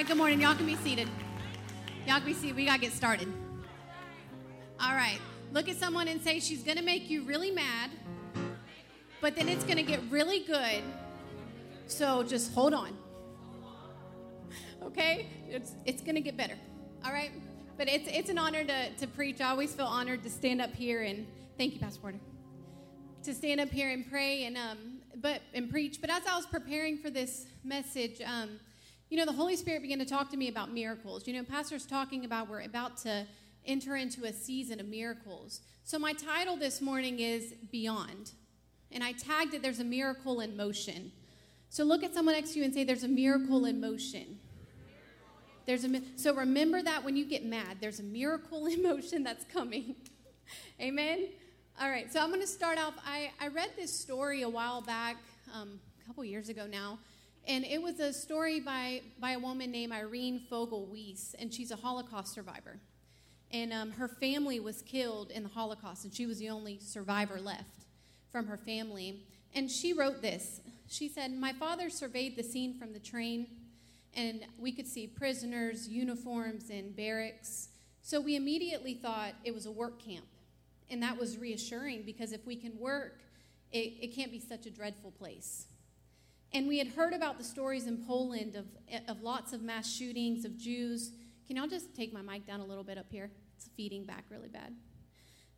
right, good morning. Y'all can be seated. Y'all can be seated. We got to get started. All right. Look at someone and say, she's going to make you really mad, but then it's going to get really good, so just hold on. Okay? It's going to get better. All right? But it's an honor to preach. I always feel honored to stand up here and, thank you, Pastor Porter, to stand up here and pray and preach. But as I was preparing for this message, the Holy Spirit began to talk to me about miracles. You know, Pastor's talking about we're about to enter into a season of miracles. So my title this morning is Beyond, and I tagged it, there's a miracle in motion. So look at someone next to you and say, there's a miracle in motion. So remember that when you get mad, there's a miracle in motion that's coming. Amen? All right, so I'm going to start off. I read this story a while back, a couple years ago now, and it was a story by a woman named Irene Fogel Weiss, and she's a Holocaust survivor. And her family was killed in the Holocaust, and she was the only survivor left from her family. And she wrote this. She said, "My father surveyed the scene from the train, and we could see prisoners, uniforms, and barracks. So we immediately thought it was a work camp. And that was reassuring, because if we can work, it can't be such a dreadful place. And we had heard about the stories in Poland of lots of mass shootings of Jews." Can y'all just take my mic down a little bit up here? It's feeding back really bad.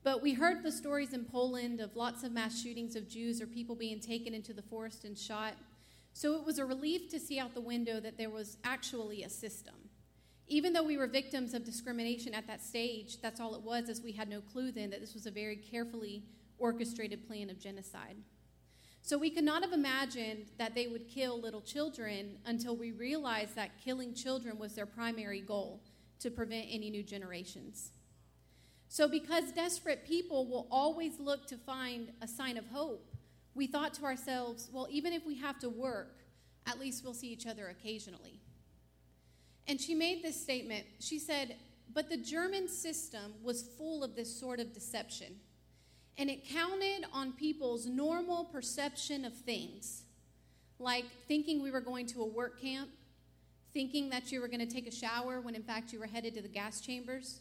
But we heard the stories in Poland of lots of mass shootings of Jews or people being taken into the forest and shot. So it was a relief to see out the window that there was actually a system. Even though we were victims of discrimination at that stage, that's all it was, as we had no clue then that this was a very carefully orchestrated plan of genocide. So we could not have imagined that they would kill little children until we realized that killing children was their primary goal, to prevent any new generations. So because desperate people will always look to find a sign of hope, we thought to ourselves, well, even if we have to work, at least we'll see each other occasionally. And she made this statement. She said, but the German system was full of this sort of deception. And it counted on people's normal perception of things, like thinking we were going to a work camp, thinking that you were going to take a shower when, in fact, you were headed to the gas chambers.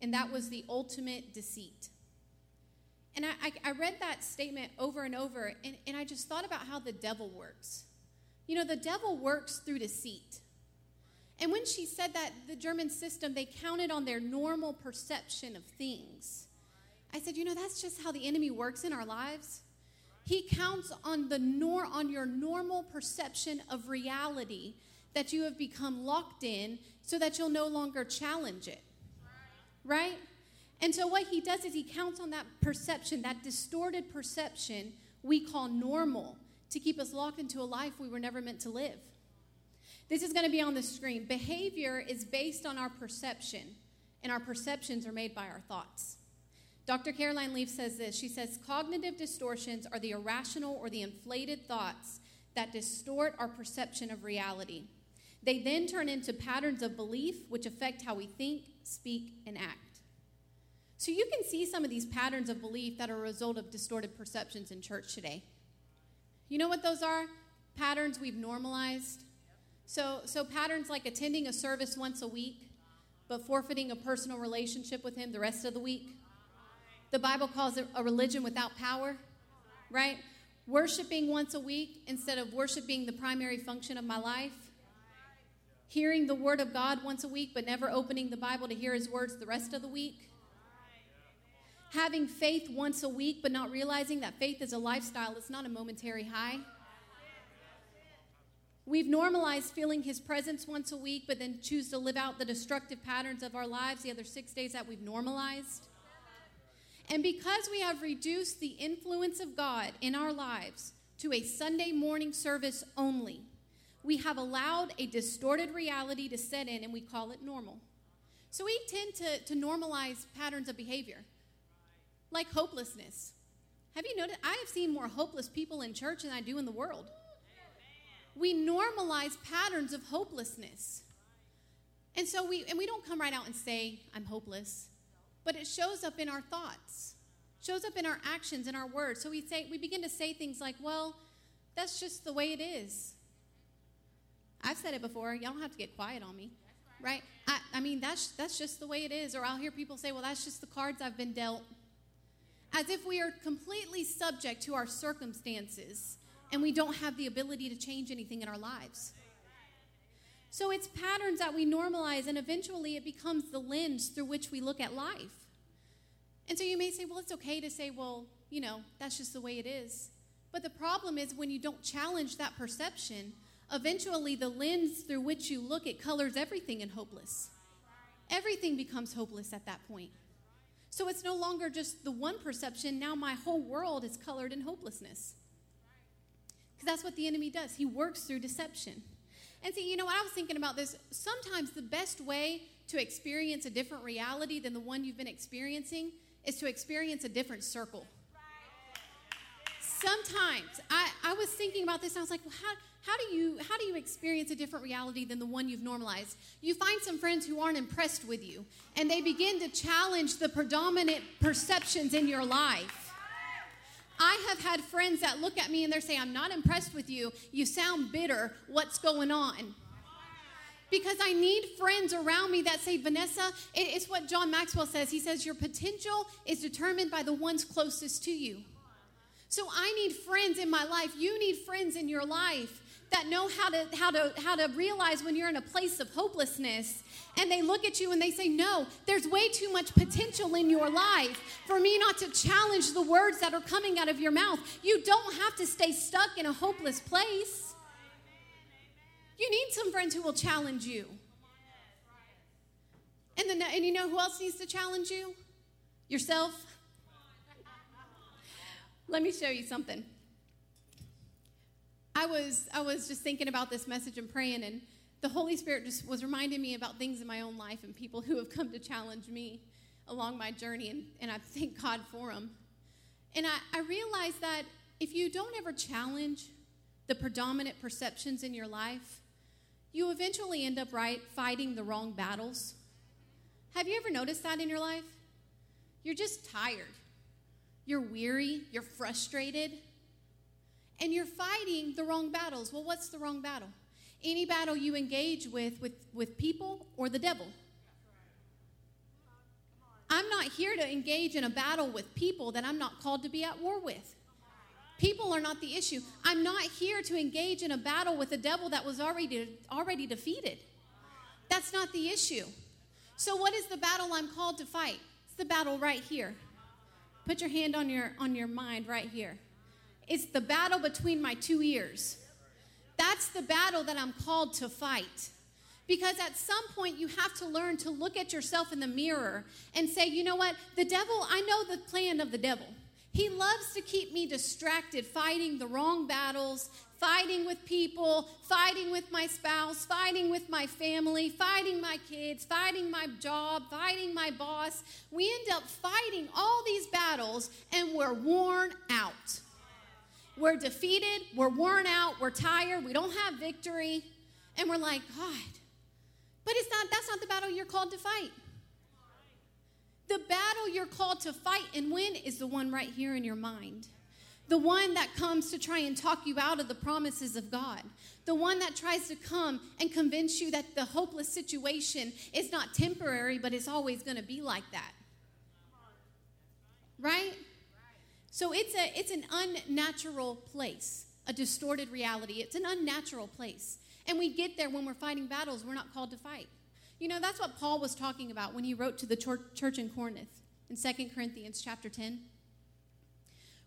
And that was the ultimate deceit. And I read that statement over and over, and I just thought about how the devil works. You know, the devil works through deceit. And when she said that, the German system, they counted on their normal perception of things. I said, that's just how the enemy works in our lives. He counts on on your normal perception of reality that you have become locked in, so that you'll no longer challenge it, right? And so what he does is he counts on that perception, that distorted perception we call normal, to keep us locked into a life we were never meant to live. This is going to be on the screen. Behavior is based on our perception, and our perceptions are made by our thoughts. Dr. Caroline Leaf says this. She says, cognitive distortions are the irrational or the inflated thoughts that distort our perception of reality. They then turn into patterns of belief, which affect how we think, speak, and act. So you can see some of these patterns of belief that are a result of distorted perceptions in church today. You know what those are? Patterns we've normalized. So patterns like attending a service once a week, but forfeiting a personal relationship with him the rest of the week. The Bible calls it a religion without power, right? Worshiping once a week instead of worship being the primary function of my life. Hearing the word of God once a week, but never opening the Bible to hear his words the rest of the week. Having faith once a week, but not realizing that faith is a lifestyle. It's not a momentary high. We've normalized feeling his presence once a week, but then choose to live out the destructive patterns of our lives the other 6 days that we've normalized. And because we have reduced the influence of God in our lives to a Sunday morning service only, we have allowed a distorted reality to set in, and we call it normal. So we tend to normalize patterns of behavior, like hopelessness. Have you noticed? I have seen more hopeless people in church than I do in the world. We normalize patterns of hopelessness. And so we don't come right out and say, I'm hopeless. But it shows up in our thoughts, shows up in our actions, in our words. So we begin to say things like, well, that's just the way it is. I've said it before. Y'all don't have to get quiet on me, right? I mean, that's just the way it is. Or I'll hear people say, well, that's just the cards I've been dealt. As if we are completely subject to our circumstances and we don't have the ability to change anything in our lives. So it's patterns that we normalize, and eventually it becomes the lens through which we look at life. And so you may say, well, it's okay to say, well, you know, that's just the way it is. But the problem is when you don't challenge that perception, eventually the lens through which you look at colors everything in hopeless. Everything becomes hopeless at that point. So it's no longer just the one perception. Now my whole world is colored in hopelessness. Because that's what the enemy does. He works through deception. And see, you know, I was thinking about this. Sometimes the best way to experience a different reality than the one you've been experiencing is to experience a different circle. Sometimes I was thinking about this, and I was like, well, how do you experience a different reality than the one you've normalized? You find some friends who aren't impressed with you, and they begin to challenge the predominant perceptions in your life. I have had friends that look at me and they're saying, I'm not impressed with you. You sound bitter. What's going on? Because I need friends around me that say, Vanessa, it's what John Maxwell says. He says, your potential is determined by the ones closest to you. So I need friends in my life. You need friends in your life that know how to realize when you're in a place of hopelessness, and they look at you and they say, no, there's way too much potential in your life for me not to challenge the words that are coming out of your mouth. You don't have to stay stuck in a hopeless place. You need some friends who will challenge you. And you know who else needs to challenge you? Yourself. Let me show you something. I was just thinking about this message and praying, and the Holy Spirit just was reminding me about things in my own life and people who have come to challenge me along my journey, and I thank God for them. And I realized that if you don't ever challenge the predominant perceptions in your life, you eventually end up fighting the wrong battles. Have you ever noticed that in your life? You're just tired. You're weary. You're frustrated. And you're fighting the wrong battles. Well, what's the wrong battle? Any battle you engage with people or the devil. I'm not here to engage in a battle with people that I'm not called to be at war with. People are not the issue. I'm not here to engage in a battle with a devil that was already defeated. That's not the issue. So what is the battle I'm called to fight? It's the battle right here. Put your hand on your mind right here. It's the battle between my two ears. That's the battle that I'm called to fight. Because at some point, you have to learn to look at yourself in the mirror and say, you know what? The devil, I know the plan of the devil. He loves to keep me distracted, fighting the wrong battles, fighting with people, fighting with my spouse, fighting with my family, fighting my kids, fighting my job, fighting my boss. We end up fighting all these battles, and we're worn out. We're defeated, we're worn out, we're tired, we don't have victory, and we're like, God. But that's not the battle you're called to fight. The battle you're called to fight and win is the one right here in your mind. The one that comes to try and talk you out of the promises of God. The one that tries to come and convince you that the hopeless situation is not temporary, but it's always going to be like that. Right? So it's an unnatural place, a distorted reality. It's an unnatural place. And we get there when we're fighting battles we're not called to fight. You know, that's what Paul was talking about when he wrote to the church in Corinth in 2 Corinthians chapter 10.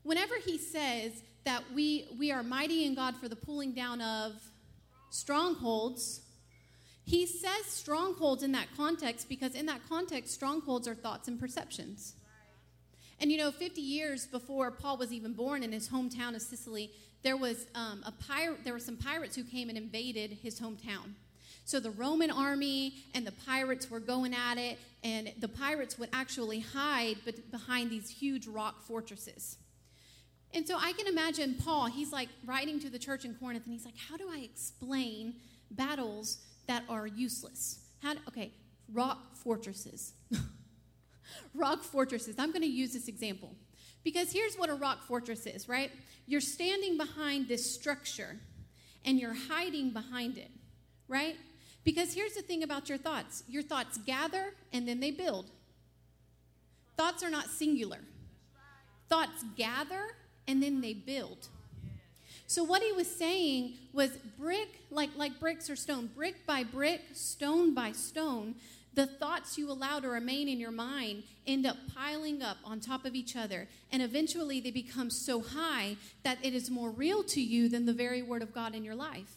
Whenever he says that we are mighty in God for the pulling down of strongholds, he says strongholds in that context because in that context, strongholds are thoughts and perceptions. And, you know, 50 years before Paul was even born in his hometown of Sicily, there was there were some pirates who came and invaded his hometown. So the Roman army and the pirates were going at it, and the pirates would actually hide behind these huge rock fortresses. And so I can imagine Paul, he's like writing to the church in Corinth, and he's like, how do I explain battles that are useless? Rock fortresses. Rock fortresses. I'm going to use this example because here's what a rock fortress is, right? You're standing behind this structure and you're hiding behind it. right? Because here's the thing about your thoughts. Your thoughts gather and then they build. Thoughts are not singular. Thoughts gather and then they build. So what he was saying was brick, like bricks or stone, brick by brick, stone by stone, the thoughts you allow to remain in your mind end up piling up on top of each other. And eventually they become so high that it is more real to you than the very word of God in your life.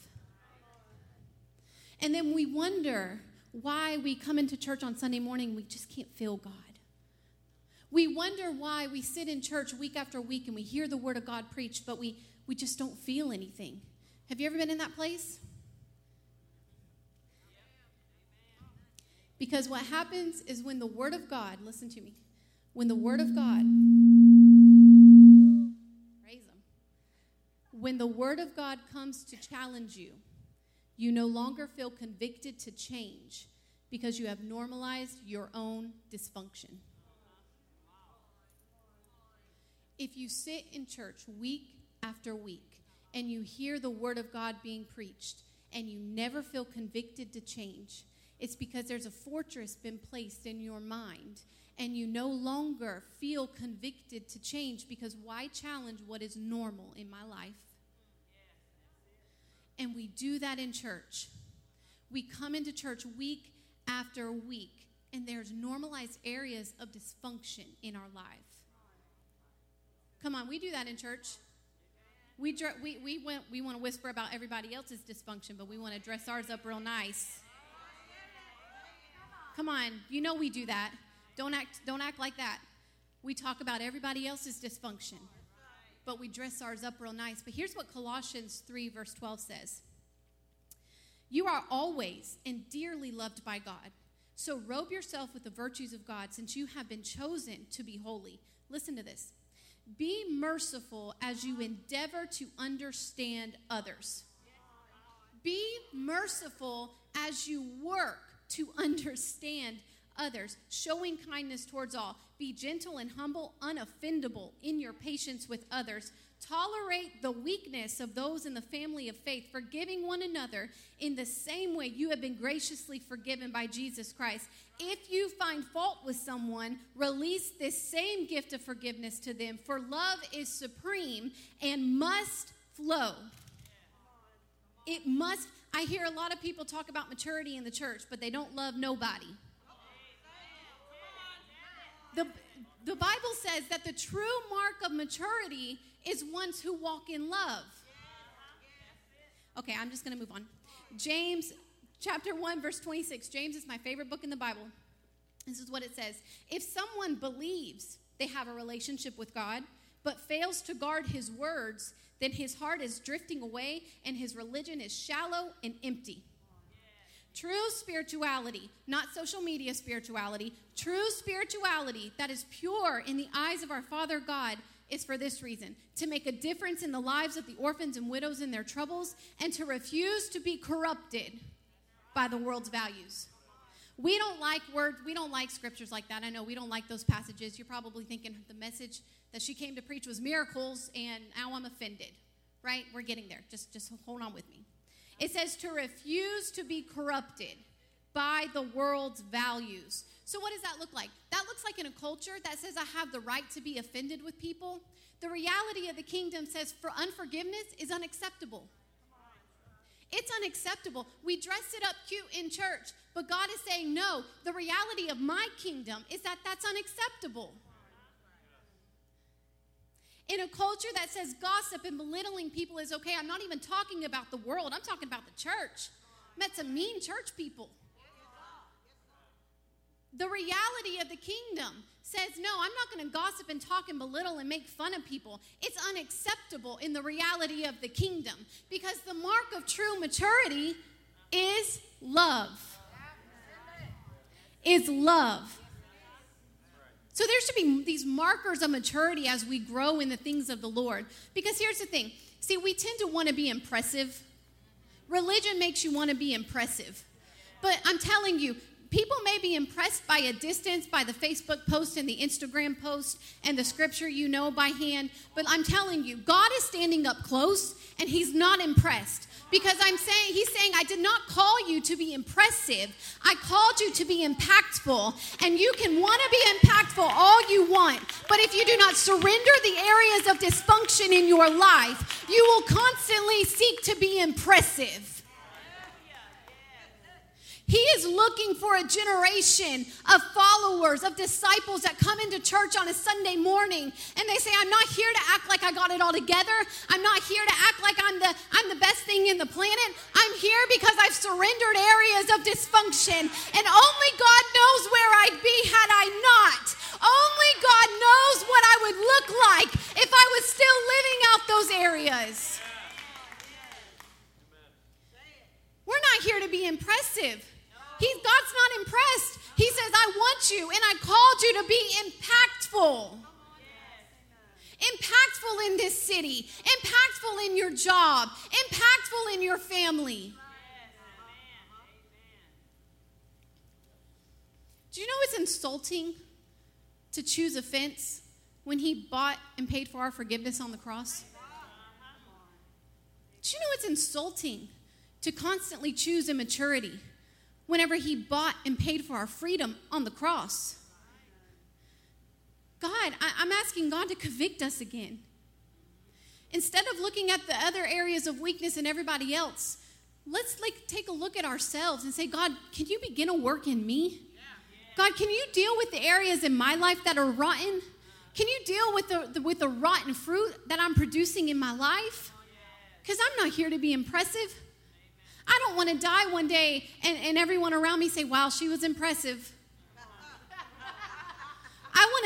And then we wonder why we come into church on Sunday morning, we just can't feel God. We wonder why we sit in church week after week and we hear the word of God preached, but we just don't feel anything. Have you ever been in that place? Because what happens is when the word of God, listen to me, when the word of God, praise him, when the word of God comes to challenge you, you no longer feel convicted to change because you have normalized your own dysfunction. If you sit in church week after week and you hear the word of God being preached and you never feel convicted to change, it's because there's a fortress been placed in your mind and you no longer feel convicted to change, because why challenge what is normal in my life? And we do that in church. We come into church week after week and there's normalized areas of dysfunction in our life. Come on, we do that in church. We want to whisper about everybody else's dysfunction, but we want to dress ours up real nice. Come on, you know we do that. Don't act like that. We talk about everybody else's dysfunction, but we dress ours up real nice. But here's what Colossians 3 verse 12 says. You are always and dearly loved by God. So robe yourself with the virtues of God, since you have been chosen to be holy. Listen to this. Be merciful as you endeavor to understand others. Be merciful as you work to understand others, showing kindness towards all. Be gentle and humble, unoffendable in your patience with others. Tolerate the weakness of those in the family of faith, forgiving one another in the same way you have been graciously forgiven by Jesus Christ. If you find fault with someone, release this same gift of forgiveness to them, for love is supreme and must flow. It must. I hear a lot of people talk about maturity in the church, but they don't love nobody. The Bible says that the true mark of maturity is ones who walk in love. Okay, I'm just going to move on. James chapter 1, verse 26. James is my favorite book in the Bible. This is what it says. If someone believes they have a relationship with God, but fails to guard his words, then his heart is drifting away and his religion is shallow and empty. True spirituality, not social media spirituality, true spirituality that is pure in the eyes of our Father God is for this reason: to make a difference in the lives of the orphans and widows in their troubles, and to refuse to be corrupted by the world's values. We don't like words. We don't like scriptures like that. I know we don't like those passages. You're probably thinking the message that she came to preach was miracles, and now I'm offended, right? We're getting there. Just hold on with me. It says to refuse to be corrupted by the world's values. So what does that look like? That looks like in a culture that says I have the right to be offended with people. The reality of the kingdom says for unforgiveness is unacceptable. It's unacceptable. We dress it up cute in church, but God is saying, no, the reality of my kingdom is that that's unacceptable. In a culture that says gossip and belittling people is okay, I'm not even talking about the world. I'm talking about the church. Met some mean church people. The reality of the kingdom says, no, I'm not going to gossip and talk and belittle and make fun of people. It's unacceptable in the reality of the kingdom, because the mark of true maturity is love. Is love. So there should be these markers of maturity as we grow in the things of the Lord. Because here's the thing. See, we tend to want to be impressive. Religion makes you want to be impressive. But I'm telling you, People may be impressed by a distance, by the Facebook post and the Instagram post and the scripture you know by hand. But I'm telling you, God is standing up close and he's not impressed. Because he's saying, I did not call you to be impressive. I called you to be impactful. And you can want to be impactful all you want. But if you do not surrender the areas of dysfunction in your life, you will constantly seek to be impressive. He is looking for a generation of followers, of disciples that come into church on a Sunday morning and they say, I'm not here to act like I got it all together. I'm not here to act like I'm the best thing in the planet. I'm here because I've surrendered areas of dysfunction, and only God knows where I'd be had I not. Only God knows what I would look like if I was still living out those areas. We're not here to be impressive. God's not impressed. He says, I want you, and I called you to be impactful. Impactful in this city. Impactful in your job. Impactful in your family. Do you know it's insulting to choose offense when he bought and paid for our forgiveness on the cross? Do you know it's insulting to constantly choose immaturity whenever he bought and paid for our freedom on the cross? God, I'm asking God to convict us again. Instead of looking at the other areas of weakness in everybody else, let's take a look at ourselves and say, God, can you begin a work in me? God, can you deal with the areas in my life that are rotten? Can you deal with the rotten fruit that I'm producing in my life? Because I'm not here to be impressive. I don't want to die one day and everyone around me say, wow, she was impressive.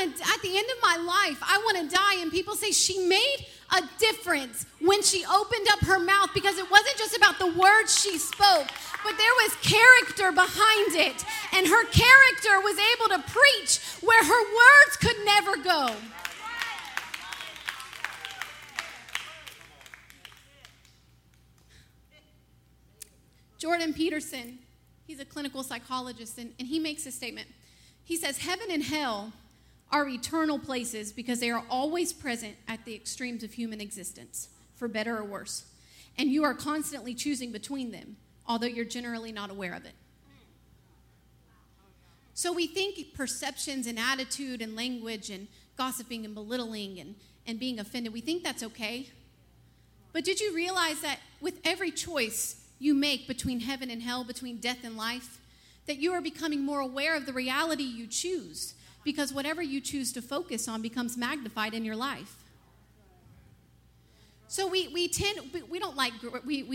At the end of my life, I want to die and people say she made a difference when she opened up her mouth, because it wasn't just about the words she spoke, but there was character behind it. And her character was able to preach where her words could never go. Jordan Peterson, he's a clinical psychologist, and he makes a statement. He says, heaven and hell are eternal places because they are always present at the extremes of human existence, for better or worse. And you are constantly choosing between them, although you're generally not aware of it. So we think perceptions and attitude and language and gossiping and belittling and being offended, we think that's okay. But did you realize that with every choice you make between heaven and hell, between death and life, that you are becoming more aware of the reality you choose, because whatever you choose to focus on becomes magnified in your life. So we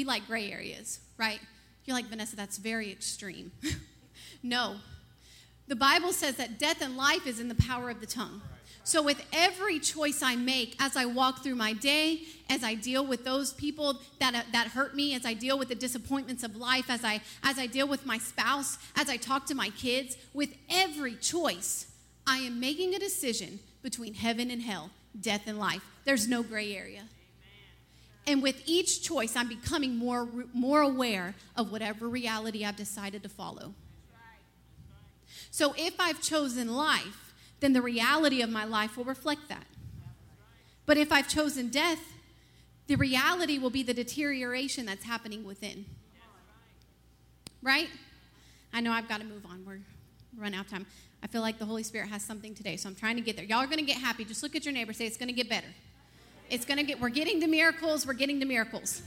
like gray areas, right? You're like, Vanessa, that's very extreme. No. The Bible says that death and life is in the power of the tongue. So with every choice I make, as I walk through my day, as I deal with those people that hurt me, as I deal with the disappointments of life, as I deal with my spouse, as I talk to my kids, with every choice, I am making a decision between heaven and hell, death and life. There's no gray area. Amen. And with each choice, I'm becoming more aware of whatever reality I've decided to follow. That's right. So if I've chosen life, then the reality of my life will reflect that. But if I've chosen death, the reality will be the deterioration that's happening within. Right? I know I've got to move on. We're running out of time. I feel like the Holy Spirit has something today, so I'm trying to get there. Y'all are going to get happy. Just look at your neighbor. Say, it's going to get better. We're getting to miracles. We're getting to miracles.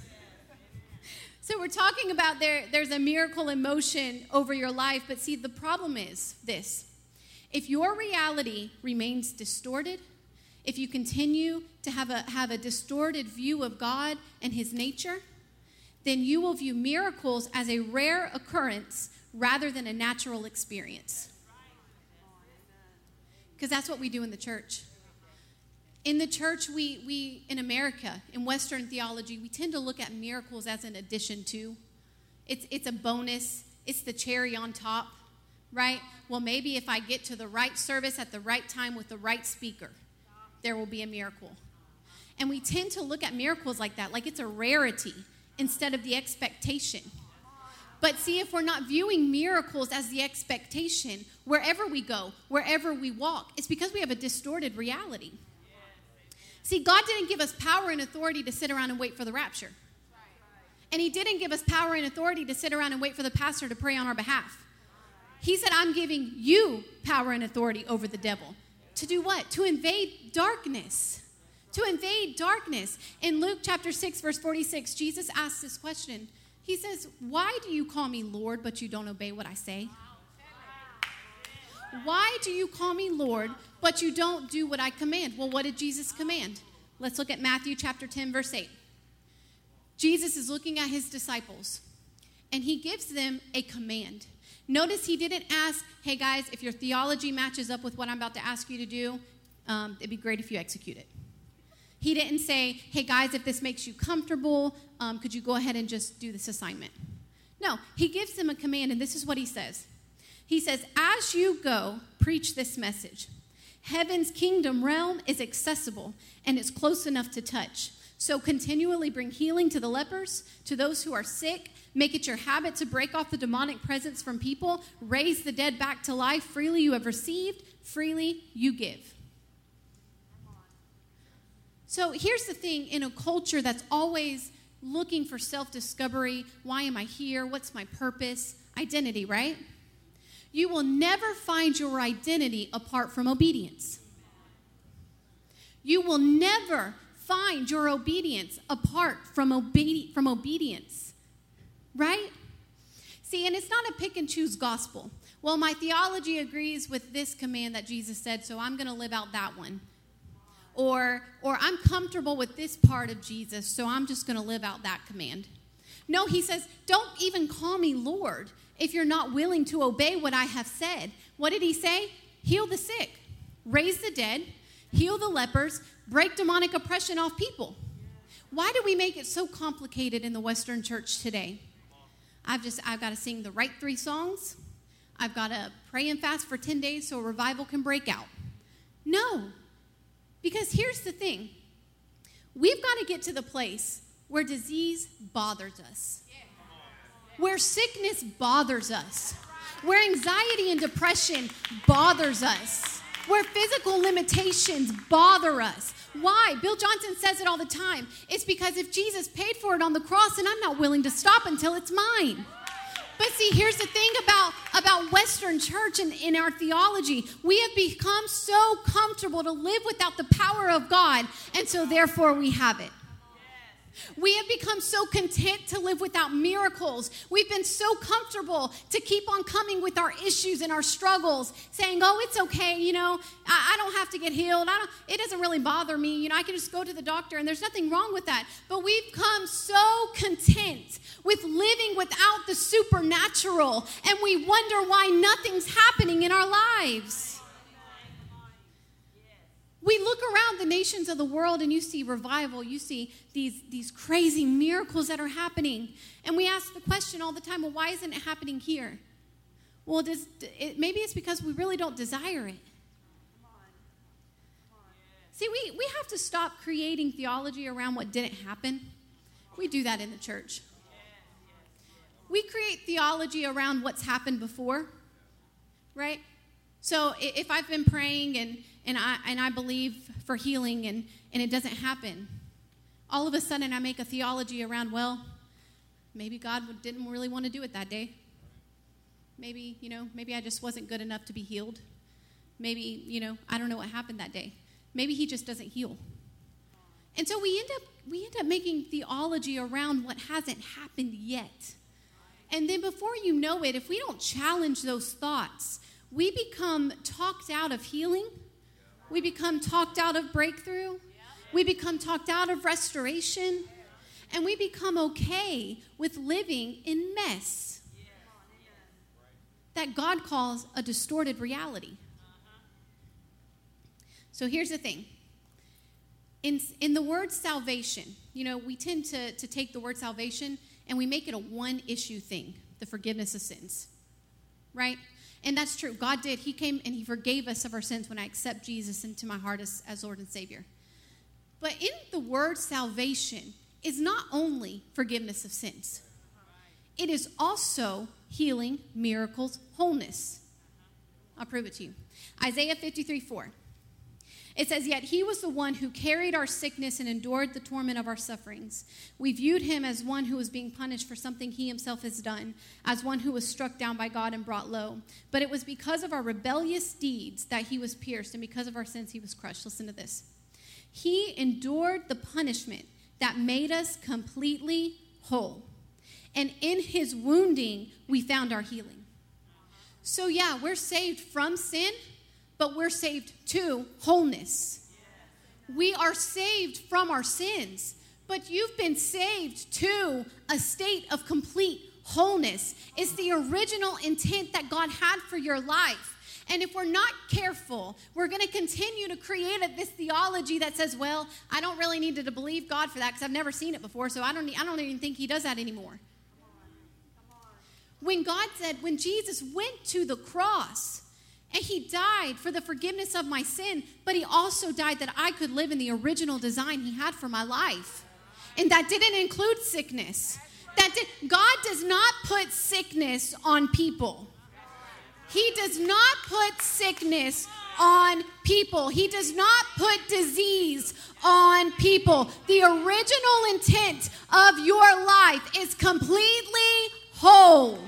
So we're talking about there's a miracle in motion over your life. But see, the problem is this. If your reality remains distorted, if you continue to have a distorted view of God and his nature, then you will view miracles as a rare occurrence rather than a natural experience. Because that's what we do in the church. In the church, we in America, in Western theology, we tend to look at miracles as an addition to. It's a bonus. It's the cherry on top. Right? Well, maybe if I get to the right service at the right time with the right speaker, there will be a miracle. And we tend to look at miracles like that, like it's a rarity instead of the expectation. But see, if we're not viewing miracles as the expectation, wherever we go, wherever we walk, it's because we have a distorted reality. See, God didn't give us power and authority to sit around and wait for the rapture. And he didn't give us power and authority to sit around and wait for the pastor to pray on our behalf. He said, I'm giving you power and authority over the devil. To do what? To invade darkness. To invade darkness. In Luke chapter 6, verse 46, Jesus asks this question. He says, why do you call me Lord, but you don't obey what I say? Why do you call me Lord, but you don't do what I command? Well, what did Jesus command? Let's look at Matthew chapter 10, verse 8. Jesus is looking at his disciples, and he gives them a command. Notice he didn't ask, hey, guys, if your theology matches up with what I'm about to ask you to do, it'd be great if you execute it. He didn't say, hey, guys, if this makes you comfortable, could you go ahead and just do this assignment? No, he gives them a command, and this is what he says. He says, as you go, preach this message. Heaven's kingdom realm is accessible, and it's close enough to touch. So continually bring healing to the lepers, to those who are sick. Make it your habit to break off the demonic presence from people. Raise the dead back to life. Freely you have received, freely you give. So here's the thing, in a culture that's always looking for self-discovery, why am I here? What's my purpose? Identity, right? You will never find your identity apart from obedience. You will never find your obedience apart from obedience, right? See, and it's not a pick and choose gospel. Well, my theology agrees with this command that Jesus said, so I'm going to live out that one. Or I'm comfortable with this part of Jesus, so I'm just going to live out that command. No, he says, don't even call me Lord if you're not willing to obey what I have said. What did he say? Heal the sick, raise the dead, heal the lepers, break demonic oppression off people. Why do we make it so complicated in the Western church today? I've got to sing the right 3 songs. I've got to pray and fast for 10 days so a revival can break out. No, because here's the thing. We've got to get to the place where disease bothers us, where sickness bothers us, where anxiety and depression bothers us, where physical limitations bother us. Why? Bill Johnson says it all the time. It's because if Jesus paid for it on the cross, and I'm not willing to stop until it's mine. But see, here's the thing about Western church and in our theology. We have become so comfortable to live without the power of God, and so therefore we have it. We have become so content to live without miracles. We've been so comfortable to keep on coming with our issues and our struggles, saying, oh, it's okay, I don't have to get healed. It doesn't really bother me. I can just go to the doctor, and there's nothing wrong with that. But we've come so content with living without the supernatural, and we wonder why nothing's happening in our lives. We look around the nations of the world and you see revival, you see these crazy miracles that are happening. And we ask the question all the time, well, why isn't it happening here? Well, maybe it's because we really don't desire it. See, we have to stop creating theology around what didn't happen. We do that in the church. We create theology around what's happened before, right? So if I've been praying and I believe for healing and it doesn't happen, all of a sudden I make a theology around, well, maybe God didn't really want to do it that day. Maybe I just wasn't good enough to be healed. Maybe I don't know what happened that day. Maybe he just doesn't heal. And so we end up making theology around what hasn't happened yet. And then before you know it, if we don't challenge those thoughts, we become talked out of healing. We become talked out of breakthrough. We become talked out of restoration. And we become okay with living in mess that God calls a distorted reality. So here's the thing. In the word salvation, we tend to take the word salvation and we make it a one-issue thing, the forgiveness of sins, right? And that's true. God did. He came and he forgave us of our sins when I accept Jesus into my heart as Lord and Savior. But in the word salvation is not only forgiveness of sins. it is also healing, miracles, wholeness. I'll prove it to you. Isaiah 53:4. It says, "Yet he was the one who carried our sickness and endured the torment of our sufferings. We viewed him as one who was being punished for something he himself has done, as one who was struck down by God and brought low. But it was because of our rebellious deeds that he was pierced, and because of our sins he was crushed." Listen to this. He endured the punishment that made us completely whole. And in his wounding, we found our healing. So yeah, we're saved from sin, but we're saved to wholeness. We are saved from our sins, but you've been saved to a state of complete wholeness. It's the original intent that God had for your life. And if we're not careful, we're going to continue to create this theology that says, well, I don't really need to believe God for that because I've never seen it before, so I don't even think he does that anymore. When God said, when Jesus went to the cross, and he died for the forgiveness of my sin, but he also died that I could live in the original design he had for my life. And that didn't include sickness. God does not put sickness on people. He does not put sickness on people. He does not put disease on people. The original intent of your life is completely whole.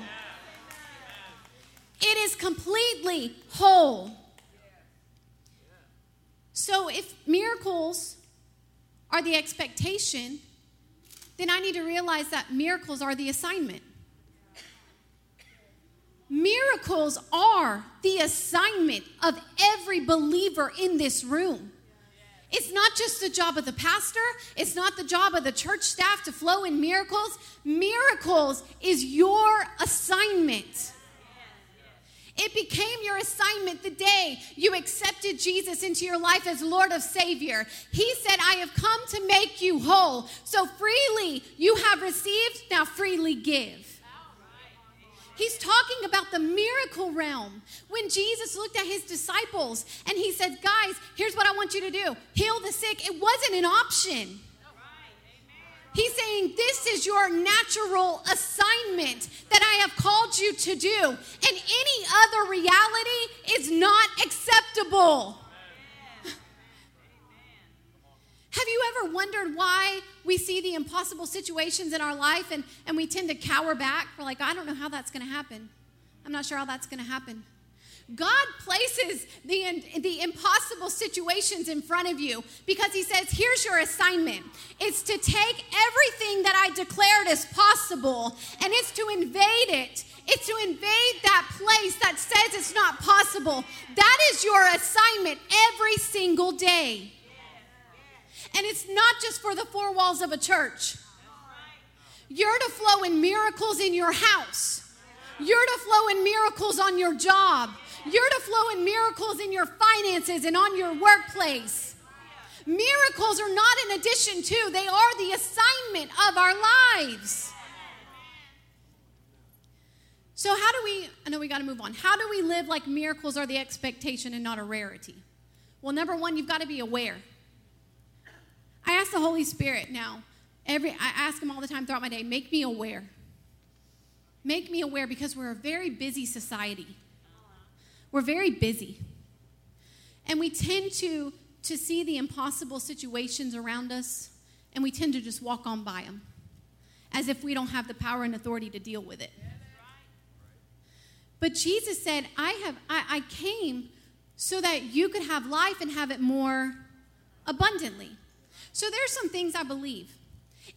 It is completely whole. So if miracles are the expectation, then I need to realize that miracles are the assignment. Miracles are the assignment of every believer in this room. It's not just the job of the pastor. It's not the job of the church staff to flow in miracles. Miracles is your assignment. It became your assignment the day you accepted Jesus into your life as Lord of Savior. He said, "I have come to make you whole. So freely you have received, now freely give." He's talking about the miracle realm. When Jesus looked at his disciples and he said, "Guys, here's what I want you to do. Heal the sick." It wasn't an option. He's saying, this is your natural assignment that I have called you to do. And any other reality is not acceptable. Amen. Have you ever wondered why we see the impossible situations in our life and we tend to cower back? We're like, I don't know how that's going to happen. I'm not sure how that's going to happen. God places the impossible situations in front of you because he says, here's your assignment. It's to take everything that I declared as possible, and it's to invade it. It's to invade that place that says it's not possible. That is your assignment every single day. And it's not just for the four walls of a church. You're to flow in miracles in your house. You're to flow in miracles on your job. You're to flow in miracles in your finances and on your workplace. Miracles are not an addition to, they are the assignment of our lives. So I know we got to move on. How do we live like miracles are the expectation and not a rarity? Well, number one, you've got to be aware. I ask the Holy Spirit now, I ask him all the time throughout my day, make me aware. Make me aware, because we're a very busy society. We're very busy. And we tend to see the impossible situations around us, and we tend to just walk on by them as if we don't have the power and authority to deal with it. But Jesus said, I came so that you could have life and have it more abundantly. So there's some things I believe.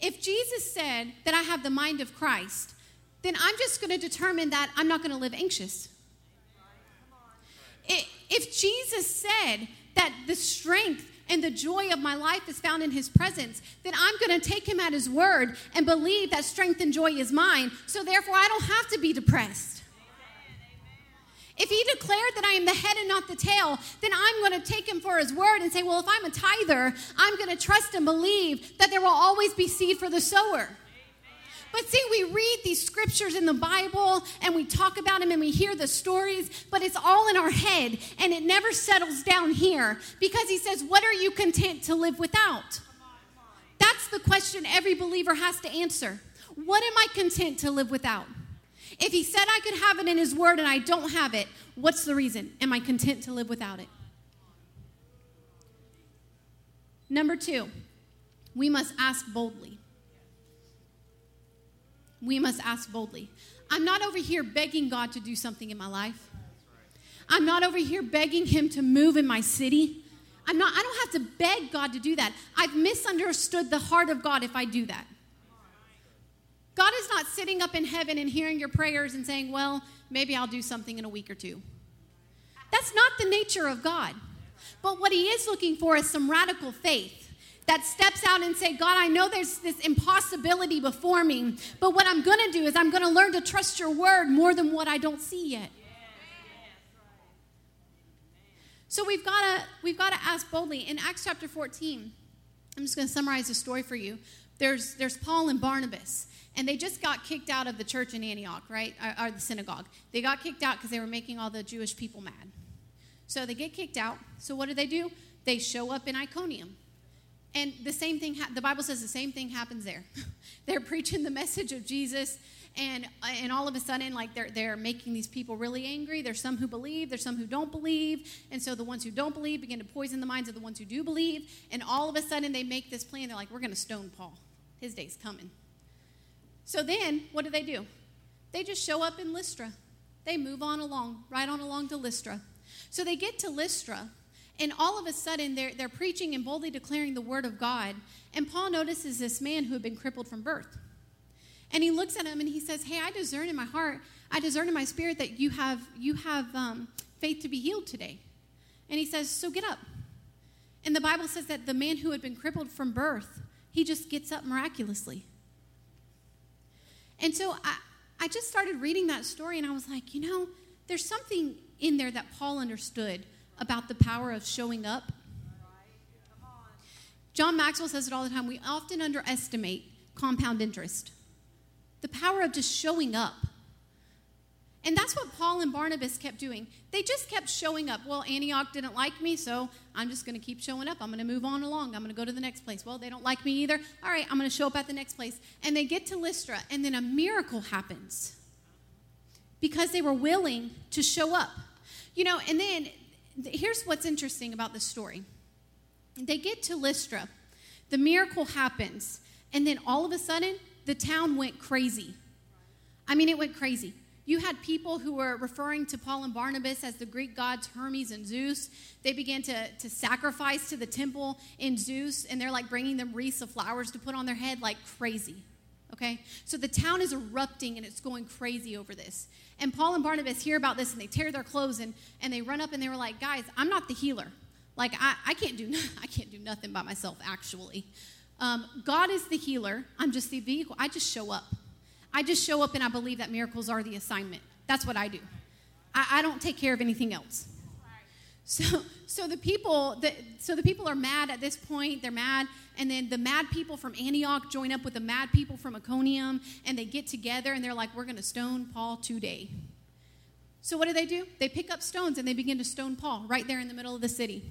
If Jesus said that I have the mind of Christ, then I'm just going to determine that I'm not going to live anxious. If Jesus said that the strength and the joy of my life is found in his presence, then I'm going to take him at his word and believe that strength and joy is mine, so therefore I don't have to be depressed. If he declared that I am the head and not the tail, then I'm going to take him for his word and say, well, if I'm a tither, I'm going to trust and believe that there will always be seed for the sower. But see, we read these scriptures in the Bible, and we talk about them, and we hear the stories, but it's all in our head, and it never settles down here, because he says, what are you content to live without? That's the question every believer has to answer. what am I content to live without? If he said I could have it in his word and I don't have it, what's the reason? Am I content to live without it? Number two, we must ask boldly. We must ask boldly. I'm not over here begging God to do something in my life. I'm not over here begging him to move in my city. I don't have to beg God to do that. I've misunderstood the heart of God if I do that. God is not sitting up in heaven and hearing your prayers and saying, well, maybe I'll do something in a week or two. That's not the nature of God. But what he is looking for is some radical faith that steps out and say, God, I know there's this impossibility before me, but what I'm going to do is I'm going to learn to trust your word more than what I don't see yet. So we've got to ask boldly. In Acts chapter 14, I'm just going to summarize the story for you. There's Paul and Barnabas, and they just got kicked out of the church in Antioch, right, or the synagogue. They got kicked out because they were making all the Jewish people mad. So they get kicked out. So what do? They show up in Iconium. And the same thing, the Bible says the same thing happens there. They're preaching the message of Jesus, and all of a sudden, like, they're making these people really angry. There's some who believe, there's some who don't believe, and so the ones who don't believe begin to poison the minds of the ones who do believe, and all of a sudden they make this plan. They're like, we're going to stone Paul. His day's coming. So then, what do? They just show up in Lystra. They move on along, right on along to Lystra. So they get to Lystra, and all of a sudden they're preaching and boldly declaring the word of God, and Paul notices this man who had been crippled from birth. And he looks at him and he says, hey, I discern in my heart, I discern in my spirit that you have faith to be healed today. And he says, so get up. And the Bible says that the man who had been crippled from birth, he just gets up miraculously. And so I just started reading that story and I was like, there's something in there that Paul understood about the power of showing up. John Maxwell says it all the time. We often underestimate compound interest. The power of just showing up. And that's what Paul and Barnabas kept doing. They just kept showing up. Well, Antioch didn't like me, so I'm just going to keep showing up. I'm going to move on along. I'm going to go to the next place. Well, they don't like me either. All right, I'm going to show up at the next place. And they get to Lystra, and then a miracle happens because they were willing to show up. And then here's what's interesting about this story. They get to Lystra. The miracle happens, and then all of a sudden, the town went crazy. I mean, it went crazy. You had people who were referring to Paul and Barnabas as the Greek gods Hermes and Zeus. They began to sacrifice to the temple in Zeus, and they're like bringing them wreaths of flowers to put on their head like crazy, okay? So the town is erupting, and it's going crazy over this. And Paul and Barnabas hear about this, and they tear their clothes, and they run up, and they were like, guys, I'm not the healer. Like, I can't do nothing by myself, actually. God is the healer. I'm just the vehicle. I just show up. I just show up, and I believe that miracles are the assignment. That's what I do. I don't take care of anything else. So the people are mad at this point. They're mad, and then the mad people from Antioch join up with the mad people from Iconium, and they get together, and they're like, we're going to stone Paul today. So what do? They pick up stones, and they begin to stone Paul right there in the middle of the city.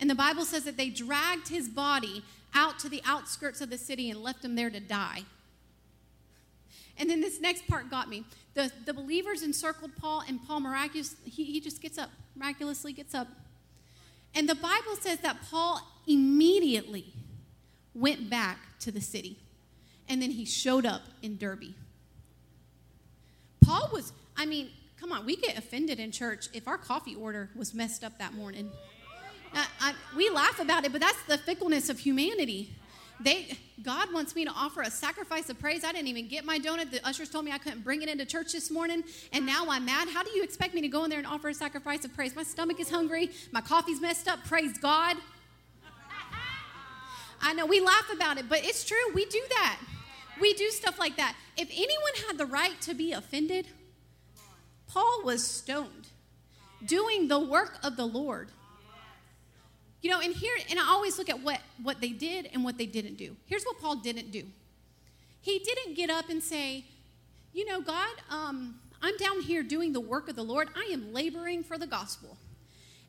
And the Bible says that they dragged his body out to the outskirts of the city and left him there to die. And then this next part got me. The believers encircled Paul, and Paul miraculously, he just gets up, miraculously gets up. And the Bible says that Paul immediately went back to the city. And then he showed up in Derbe. Paul was, come on, we get offended in church if our coffee order was messed up that morning. We laugh about it, but that's the fickleness of humanity. God wants me to offer a sacrifice of praise. I didn't even get my donut. The ushers told me I couldn't bring it into church this morning, and now I'm mad. How do you expect me to go in there and offer a sacrifice of praise? My stomach is hungry. My coffee's messed up. Praise God. I know we laugh about it, but it's true. We do that. We do stuff like that. If anyone had the right to be offended, Paul was stoned, doing the work of the Lord. And I always look at what they did and what they didn't do. Here's what Paul didn't do. He didn't get up and say, God, I'm down here doing the work of the Lord. I am laboring for the gospel,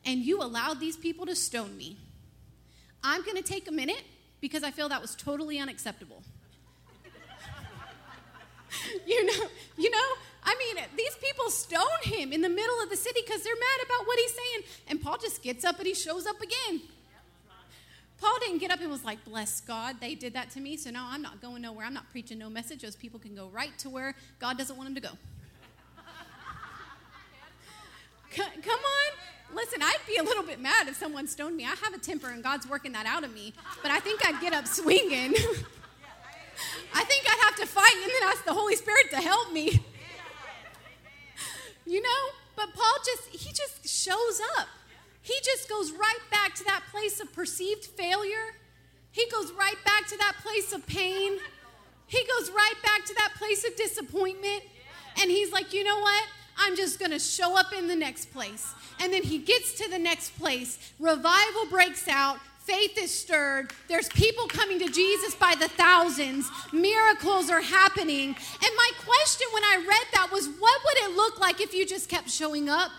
and you allowed these people to stone me. I'm going to take a minute because I feel that was totally unacceptable. I mean, these people stone him in the middle of the city because they're mad about what he's saying. And Paul just gets up and he shows up again. Paul didn't get up and was like, bless God, they did that to me, so now I'm not going nowhere. I'm not preaching no message. Those people can go right to where God doesn't want them to go. Come on. Listen, I'd be a little bit mad if someone stoned me. I have a temper, and God's working that out of me, but I think I'd get up swinging. I think I'd have to fight and then ask the Holy Spirit to help me. But Paul he just shows up. He just goes right back to that place of perceived failure. He goes right back to that place of pain. He goes right back to that place of disappointment. And he's like, you know what? I'm just going to show up in the next place. And then he gets to the next place. Revival breaks out. Faith is stirred. There's people coming to Jesus by the thousands. Miracles are happening. And my question when I read that was, what would it look like if you just kept showing up?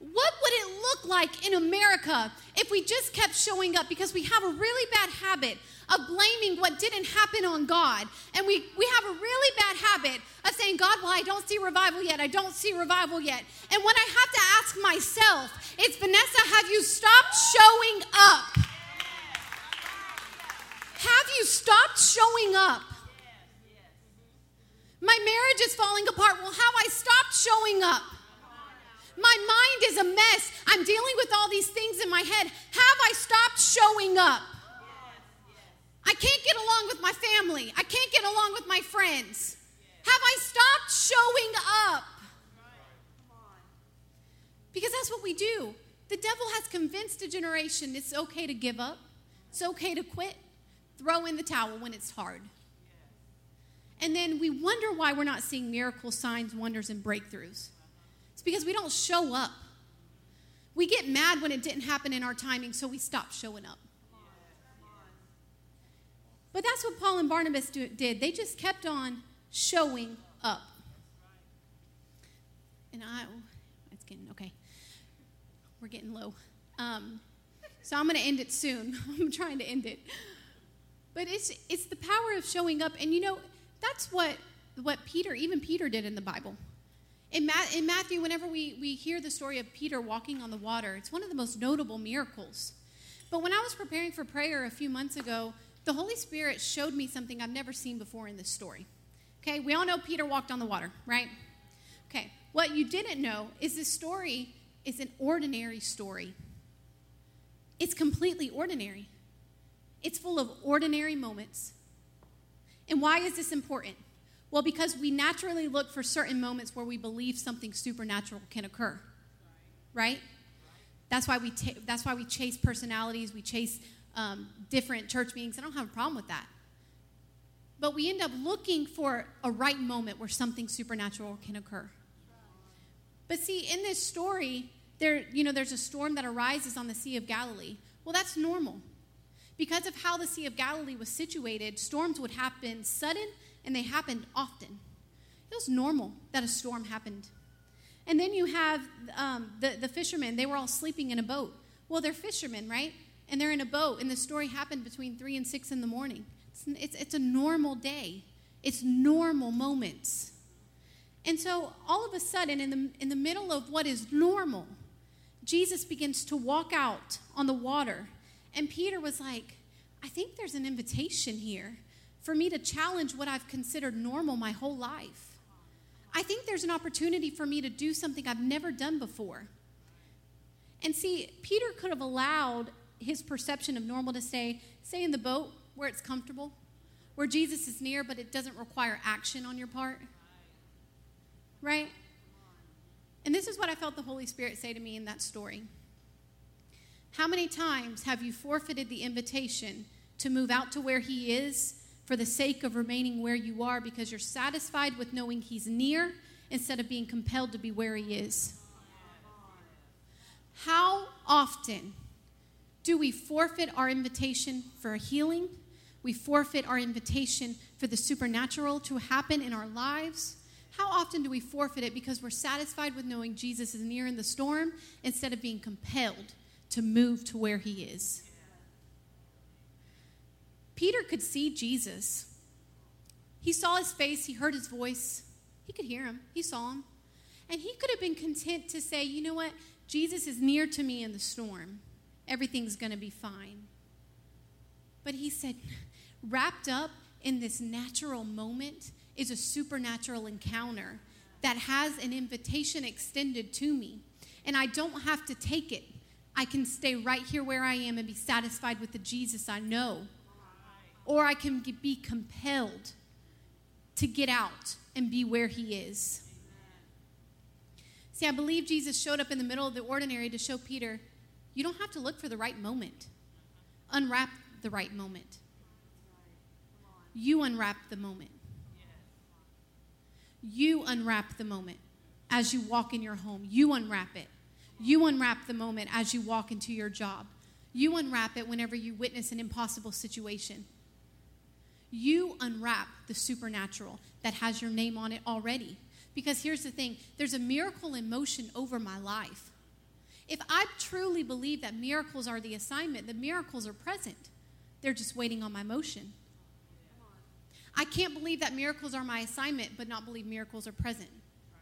What would it look like in America if we just kept showing up? Because we have a really bad habit of blaming what didn't happen on God. And we have a really bad habit of saying, God, well, I don't see revival yet. I don't see revival yet. And what I have to ask myself is, Vanessa, have you stopped showing up? Have you stopped showing up? My marriage is falling apart. Well, have I stopped showing up? My mind is a mess. I'm dealing with all these things in my head. Have I stopped showing up? I can't get along with my family. I can't get along with my friends. Have I stopped showing up? Because that's what we do. The devil has convinced a generation it's okay to give up. It's okay to quit. Throw in the towel when it's hard. And then we wonder why we're not seeing miracles, signs, wonders, and breakthroughs. It's because we don't show up. We get mad when it didn't happen in our timing, so we stop showing up. But that's what Paul and Barnabas did. They just kept on showing up. And it's getting okay. We're getting low. So I'm going to end it soon. I'm trying to end it. But it's the power of showing up. And that's what even Peter did in the Bible. In Matthew, whenever we hear the story of Peter walking on the water, it's one of the most notable miracles. But when I was preparing for prayer a few months ago, the Holy Spirit showed me something I've never seen before in this story. Okay, we all know Peter walked on the water, right? Okay, what you didn't know is this story is an ordinary story. It's completely ordinary. It's full of ordinary moments. And why is this important? Well, because we naturally look for certain moments where we believe something supernatural can occur, right? That's why we chase personalities, we chase different church meetings. I don't have a problem with that. But we end up looking for a right moment where something supernatural can occur. But see, in this story, there's a storm that arises on the Sea of Galilee. Well, that's normal. Because of how the Sea of Galilee was situated, storms would happen sudden, and they happened often. It was normal that a storm happened. And then you have the fishermen. They were all sleeping in a boat. Well, they're fishermen, right? And they're in a boat, and the story happened between 3 and 6 in the morning. It's a normal day. It's normal moments. And so all of a sudden, in the middle of what is normal, Jesus begins to walk out on the water. And Peter was like, I think there's an invitation here for me to challenge what I've considered normal my whole life. I think there's an opportunity for me to do something I've never done before. And see, Peter could have allowed his perception of normal to stay in the boat where it's comfortable, where Jesus is near, but it doesn't require action on your part, right? And this is what I felt the Holy Spirit say to me in that story. How many times have you forfeited the invitation to move out to where he is for the sake of remaining where you are because you're satisfied with knowing he's near instead of being compelled to be where he is? How often do we forfeit our invitation for healing? We forfeit our invitation for the supernatural to happen in our lives? How often do we forfeit it because we're satisfied with knowing Jesus is near in the storm instead of being compelled to move to where he is? Peter could see Jesus. He saw his face. He heard his voice. He could hear him. He saw him. And he could have been content to say, you know what? Jesus is near to me in the storm. Everything's going to be fine. But he said, wrapped up in this natural moment is a supernatural encounter that has an invitation extended to me. And I don't have to take it. I can stay right here where I am and be satisfied with the Jesus I know. Or I can be compelled to get out and be where he is. See, I believe Jesus showed up in the middle of the ordinary to show Peter, you don't have to look for the right moment. Unwrap the right moment. You unwrap the moment. You unwrap the moment as you walk in your home. You unwrap it. You unwrap the moment as you walk into your job. You unwrap it whenever you witness an impossible situation. You unwrap the supernatural that has your name on it already. Because here's the thing, there's a miracle in motion over my life. If I truly believe that miracles are the assignment, the miracles are present. They're just waiting on my motion. I can't believe that miracles are my assignment, but not believe miracles are present. Right.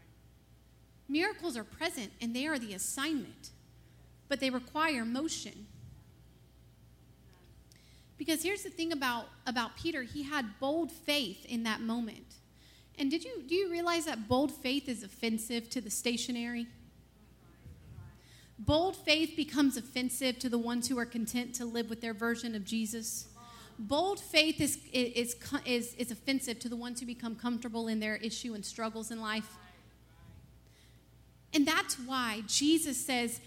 Miracles are present, and they are the assignment, but they require motion. Because here's the thing about Peter. He had bold faith in that moment. And do you realize that bold faith is offensive to the stationary? Bold faith becomes offensive to the ones who are content to live with their version of Jesus. Bold faith is offensive to the ones who become comfortable in their issue and struggles in life. And that's why Jesus says,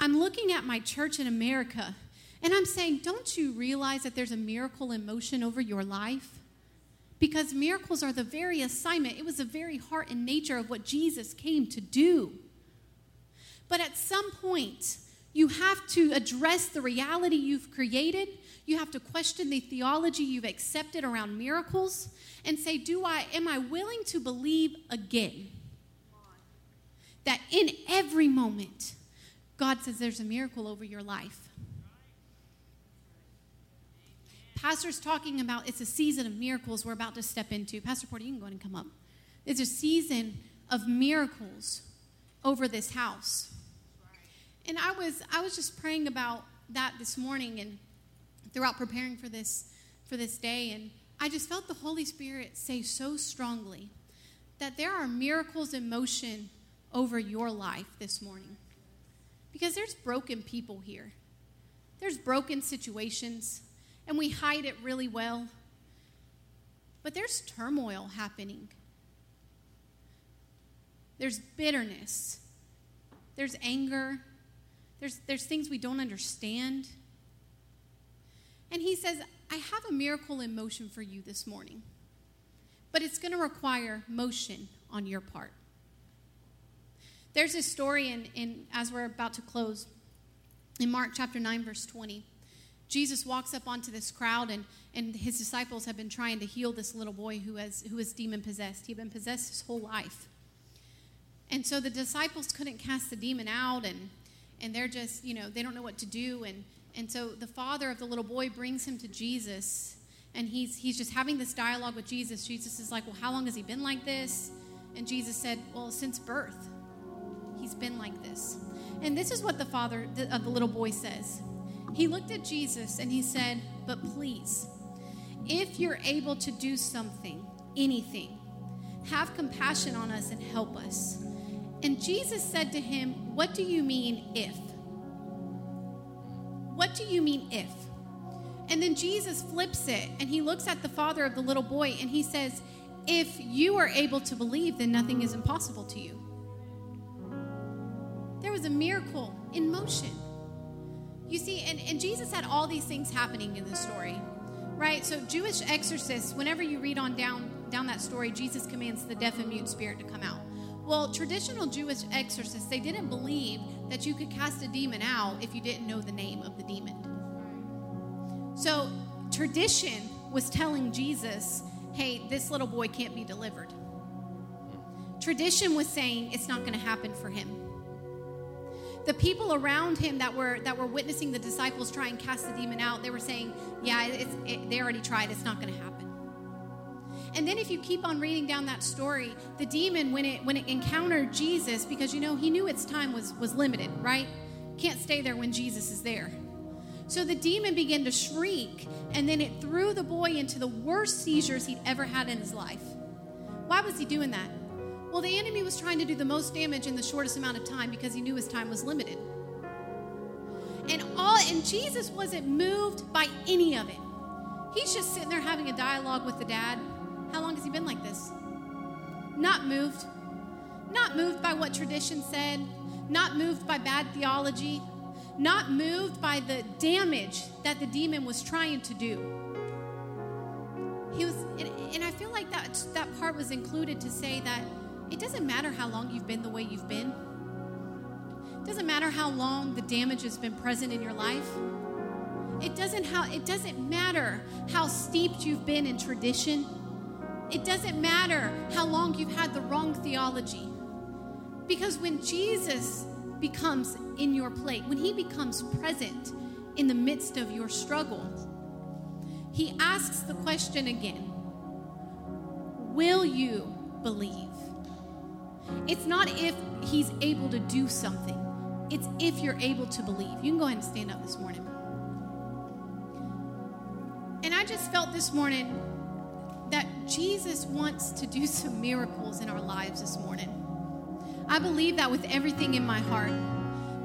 I'm looking at my church in America, and I'm saying, don't you realize that there's a miracle in motion over your life? Because miracles are the very assignment. It was the very heart and nature of what Jesus came to do. But at some point, you have to address the reality you've created. You have to question the theology you've accepted around miracles and say, am I willing to believe again that in every moment, God says there's a miracle over your life? Pastor's talking about it's a season of miracles we're about to step into. Pastor Porter, you can go ahead and come up. It's a season of miracles over this house. And I was just praying about that this morning and throughout preparing for this day, and I just felt the Holy Spirit say so strongly that there are miracles in motion over your life this morning. Because there's broken people here. There's broken situations. And we hide it really well. But there's turmoil happening. There's bitterness. There's anger. There's things we don't understand. And he says, I have a miracle in motion for you this morning. But it's going to require motion on your part. There's this story, and as we're about to close, in Mark chapter 9, verse 20. Jesus walks up onto this crowd, and his disciples have been trying to heal this little boy who is demon-possessed. He'd been possessed his whole life. And so the disciples couldn't cast the demon out, and they're just, they don't know what to do. And so the father of the little boy brings him to Jesus, and he's just having this dialogue with Jesus. Jesus is like, well, how long has he been like this? And Jesus said, well, since birth, he's been like this. And this is what the father of the little boy says. He looked at Jesus and he said, but please, if you're able to do something, anything, have compassion on us and help us. And Jesus said to him, what do you mean if? What do you mean if? And then Jesus flips it and he looks at the father of the little boy and he says, if you are able to believe, then nothing is impossible to you. There was a miracle in motion. You see, and Jesus had all these things happening in the story, right? So Jewish exorcists, whenever you read on down that story, Jesus commands the deaf and mute spirit to come out. Well, traditional Jewish exorcists, they didn't believe that you could cast a demon out if you didn't know the name of the demon. So tradition was telling Jesus, hey, this little boy can't be delivered. Tradition was saying it's not going to happen for him. The people around him that were witnessing the disciples try and cast the demon out, they were saying, yeah, they already tried. It's not going to happen. And then if you keep on reading down that story, the demon, when it encountered Jesus, because, you know, he knew its time was limited, right? Can't stay there when Jesus is there. So the demon began to shriek, and then it threw the boy into the worst seizures he'd ever had in his life. Why was he doing that? Well, the enemy was trying to do the most damage in the shortest amount of time because he knew his time was limited. And Jesus wasn't moved by any of it. He's just sitting there having a dialogue with the dad. How long has he been like this? Not moved. Not moved by what tradition said. Not moved by bad theology. Not moved by the damage that the demon was trying to do. He was, and I feel like that part was included to say that it doesn't matter how long you've been the way you've been. It doesn't matter how long the damage has been present in your life. It doesn't matter how steeped you've been in tradition. It doesn't matter how long you've had the wrong theology. Because when Jesus becomes in your plate, when he becomes present in the midst of your struggle, he asks the question again, will you believe? It's not if he's able to do something. It's if you're able to believe. You can go ahead and stand up this morning. And I just felt this morning that Jesus wants to do some miracles in our lives this morning. I believe that with everything in my heart.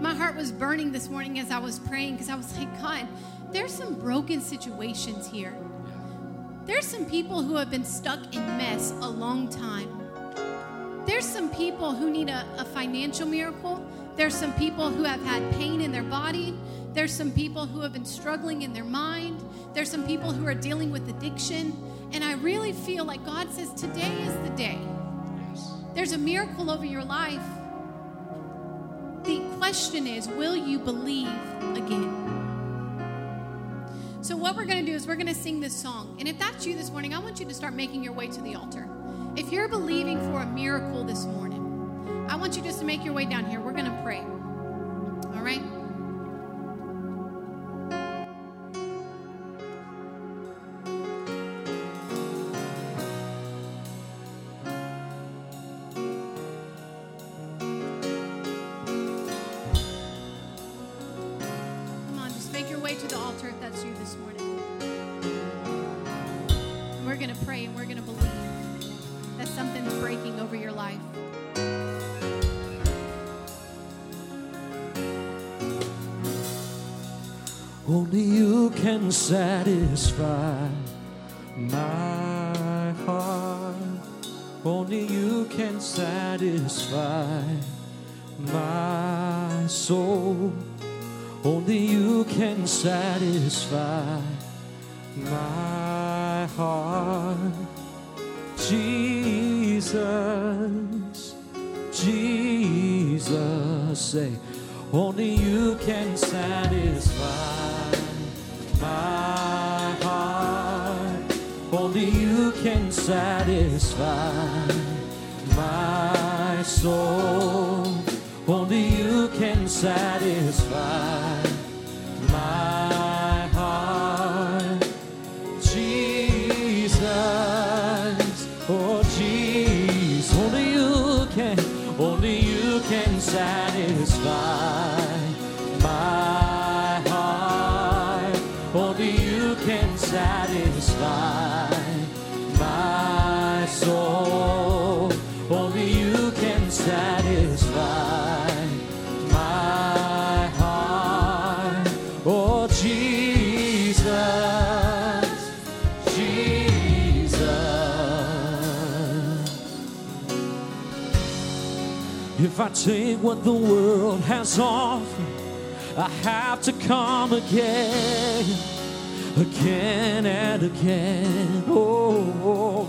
My heart was burning this morning as I was praying because I was like, God, there's some broken situations here. There's some people who have been stuck in mess a long time. There's some people who need a financial miracle. There's some people who have had pain in their body. There's some people who have been struggling in their mind. There's some people who are dealing with addiction. And I really feel like God says today is the day. There's a miracle over your life. The question is, will you believe again? So what we're going to do is we're going to sing this song. And if that's you this morning, I want you to start making your way to the altar. If you're believing for a miracle this morning, I want you just to make your way down here. We're going to pray. All right? Satisfy my heart. Only you can satisfy my soul. Only you can satisfy my heart. Jesus, Jesus, say, only you can satisfy my heart, only you can satisfy my soul, only you can satisfy my heart, Jesus, oh Jesus, only you can satisfy. Satisfy my soul. Only you can satisfy my heart. Oh, Jesus, Jesus. If I take what the world has offered, I have to come again. Again and again, oh,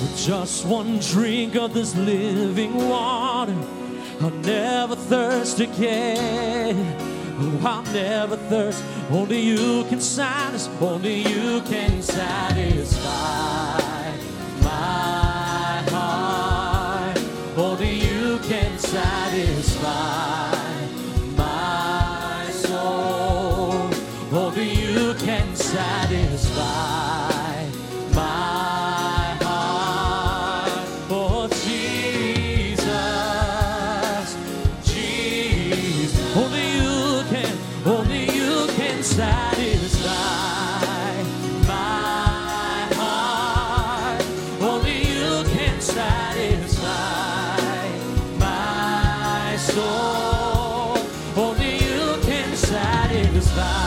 with just one drink of this living water, I'll never thirst again. Oh, I'll never thirst. Only you can satisfy. Only you can satisfy my heart. Only you can satisfy. Only you can satisfy soul. Only you can satisfy.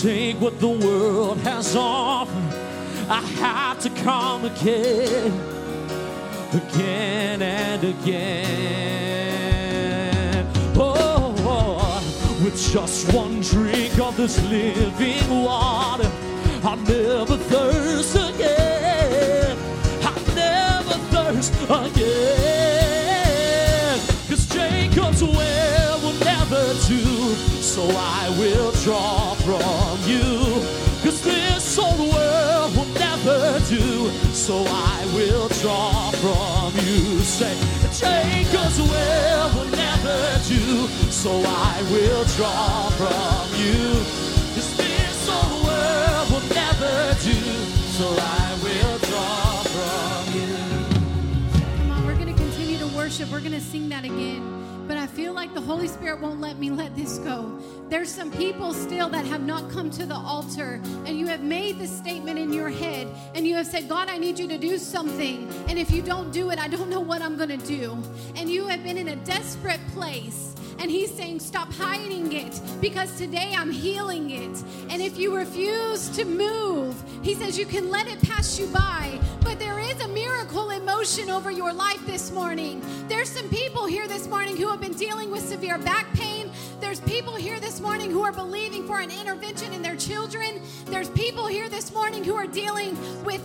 Take what the world has offered. I have to come again, again and again. Oh, with just one drink of this living water, I'll never thirst again. I'll never thirst again. 'Cause Jacob's well will never do, so I will draw from you, 'cause this old world will never do, so I will draw from you. Say, Jacob's well will never do, so I will draw from you, 'cause this old world will never do, so I will draw from you. Come on, we're going to continue to worship. We're going to sing that again. But I feel like the Holy Spirit won't let me let this go. There's some people still that have not come to the altar, and you have made this statement in your head, and you have said, God, I need you to do something, and if you don't do it, I don't know what I'm going to do. And you have been in a desperate place, and he's saying, stop hiding it, because today I'm healing it. And if you refuse to move, he says you can let it pass you by, but there is a miracle in motion over your life this morning. There's some people here this morning who have been dealing with severe back pain. There's people here this morning who are believing for an intervention in their children. There's people here this morning who are dealing with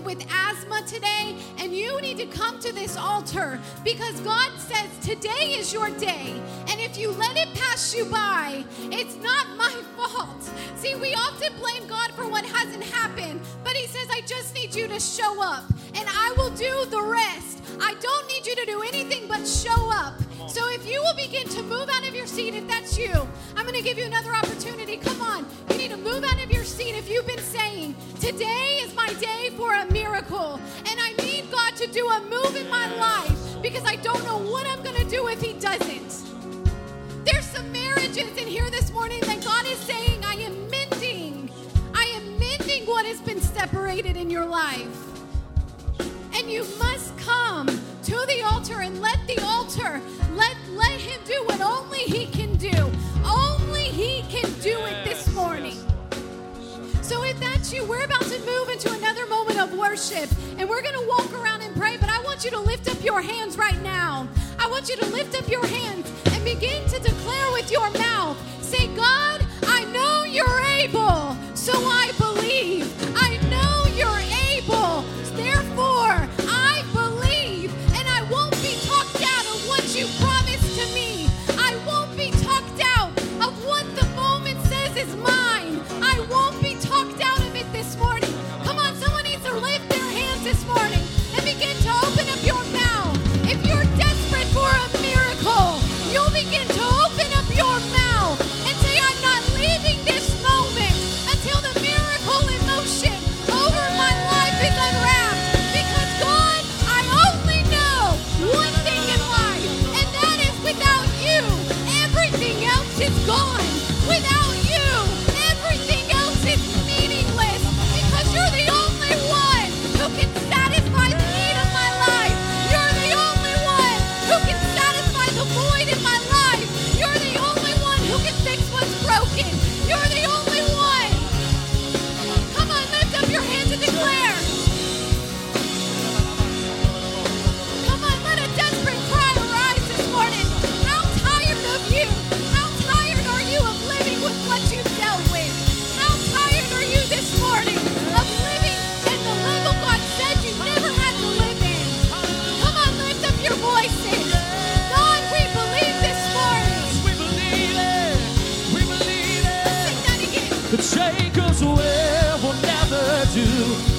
asthma today, and you need to come to this altar, because God says today is your day, and if you let it pass you by, it's not my fault. See, we often blame God for what hasn't happened, but he says, I just need you to show up, and I will do the rest. I don't need you to do anything but show up. So if you will begin to move out of your seat, if that's you, I'm going to give you another opportunity. Come on. You need to move out of your seat if you've been saying, today is my day for a miracle, and I need God to do a move in my life, because I don't know what I'm going to do if he doesn't. There's some marriages in here this morning that God is saying, I am mending what has been separated in your life. And you must come to the altar and let the altar, let him do what only he can do. Only he can do it this morning. So if that's you, we're about to move into another moment of worship. And we're going to walk around and pray, but I want you to lift up your hands right now. I want you to lift up your hands and begin to declare with your mouth. Say, God, I know you're able, so I believe. I know you're able, therefore I believe, and I won't be talked out of what you promised to me. I won't be talked out of what the moment says is mine. I won't be talked out of it this morning. Come on, someone needs to lift their hands this morning and begin to open up your mouth. If you're desperate for a miracle, you'll begin to open up your mouth. could shake us away will never do.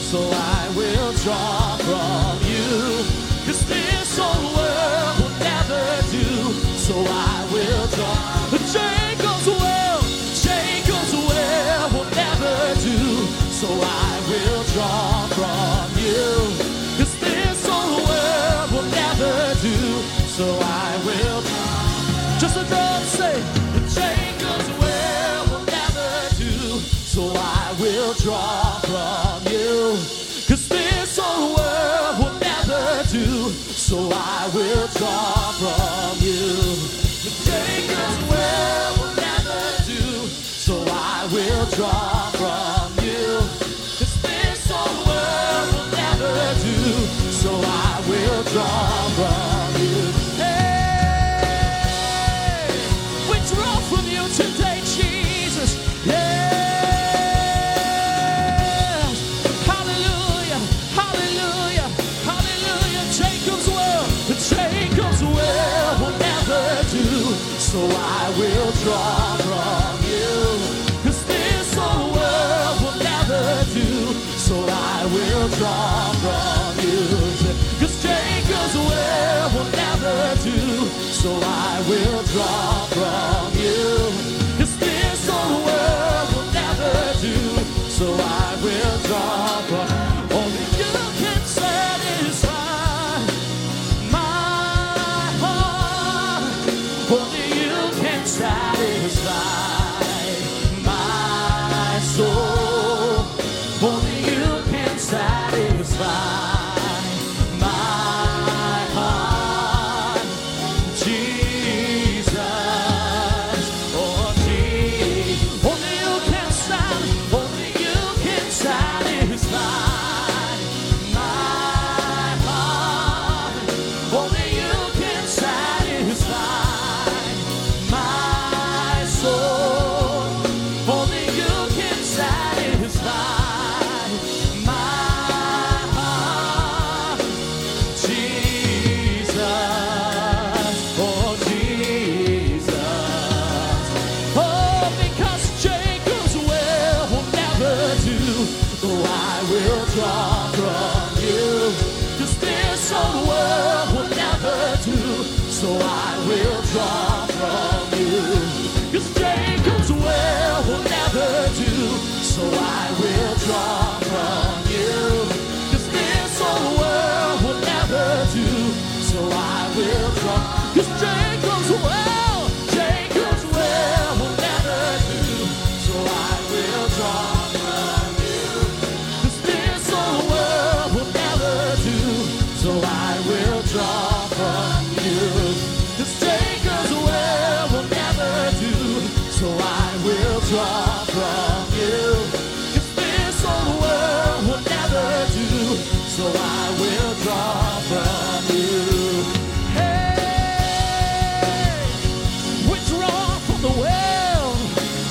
So I will draw from you, 'cause this old world will never do. So I will draw. Shake us away will never do. So I will draw from you, 'cause this old world will never do. So I will draw. Just let God say. So I will draw from you, 'cause this old world will never do. So I will draw from you. The Jacob's well will never do. So I will draw from you, 'cause this old world will never do. So I will draw from you. Hey, we draw from you today, Jesus. Hey. So I will draw from you, 'cause this old world will never do. So I will draw from you, 'cause Jacob's well will never do. So I will draw from you, 'cause this old world will never do. So I will draw from you. Only you can satisfy my heart. Only satisfy my soul. Only you can satisfy my heart, Jesus. Oh, Jesus. Only you can satisfy my heart. Only you can satisfy. So I will draw from you, 'cause Jacob's well will never do. So I will draw from you, 'cause this old world will never do. So I will draw, 'cause Jacob's well will never do. So I will draw from you, 'cause this old world will never do. So I will draw. So I will draw from you, 'cause this old world will never do. So I will draw from you. Hey, we draw from the well.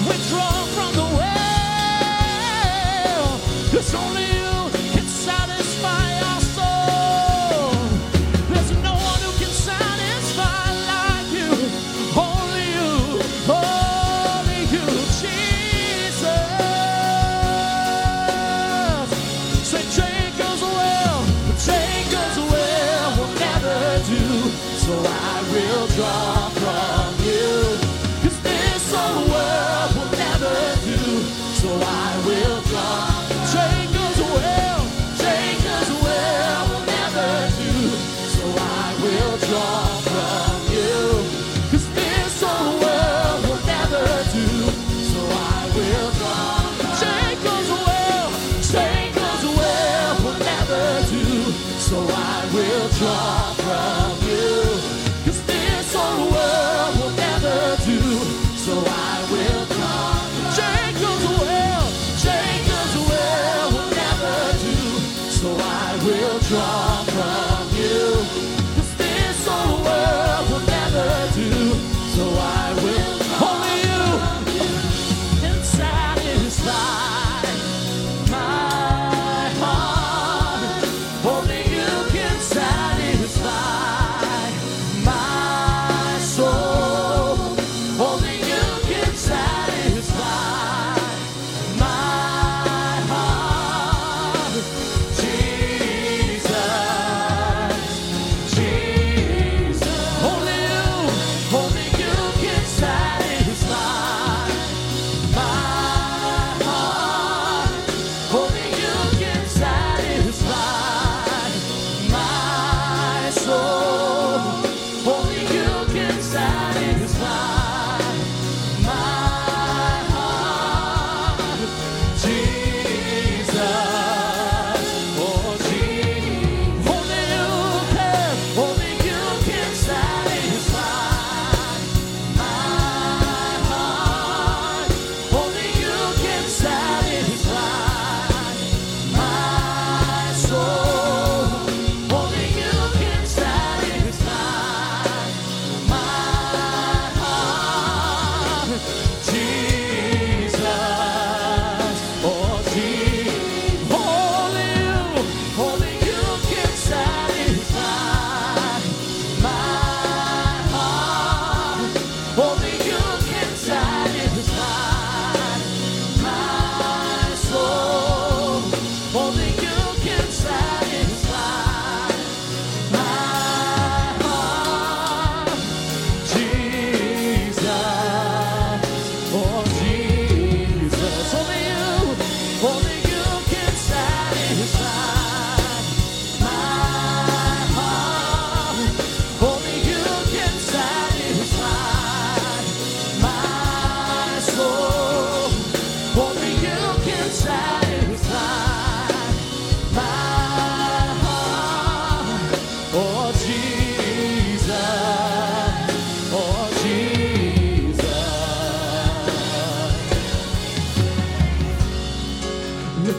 We draw from the well. 'Cause only you can satisfy our soul. There's no one who can satisfy like you. Only you. Oh, so I will draw from you, 'cause this old world will never do. So I will draw. Jacob's well will never do. So I will draw from you, 'cause this old world will never do. So I will draw. Jacob's well will never do. So I will draw from you. So I will draw. Jacob's well will never do. So I will draw from you, 'cause this old world will never do. So I will draw. Only you can satisfy my heart. Only you can satisfy my soul. Only you can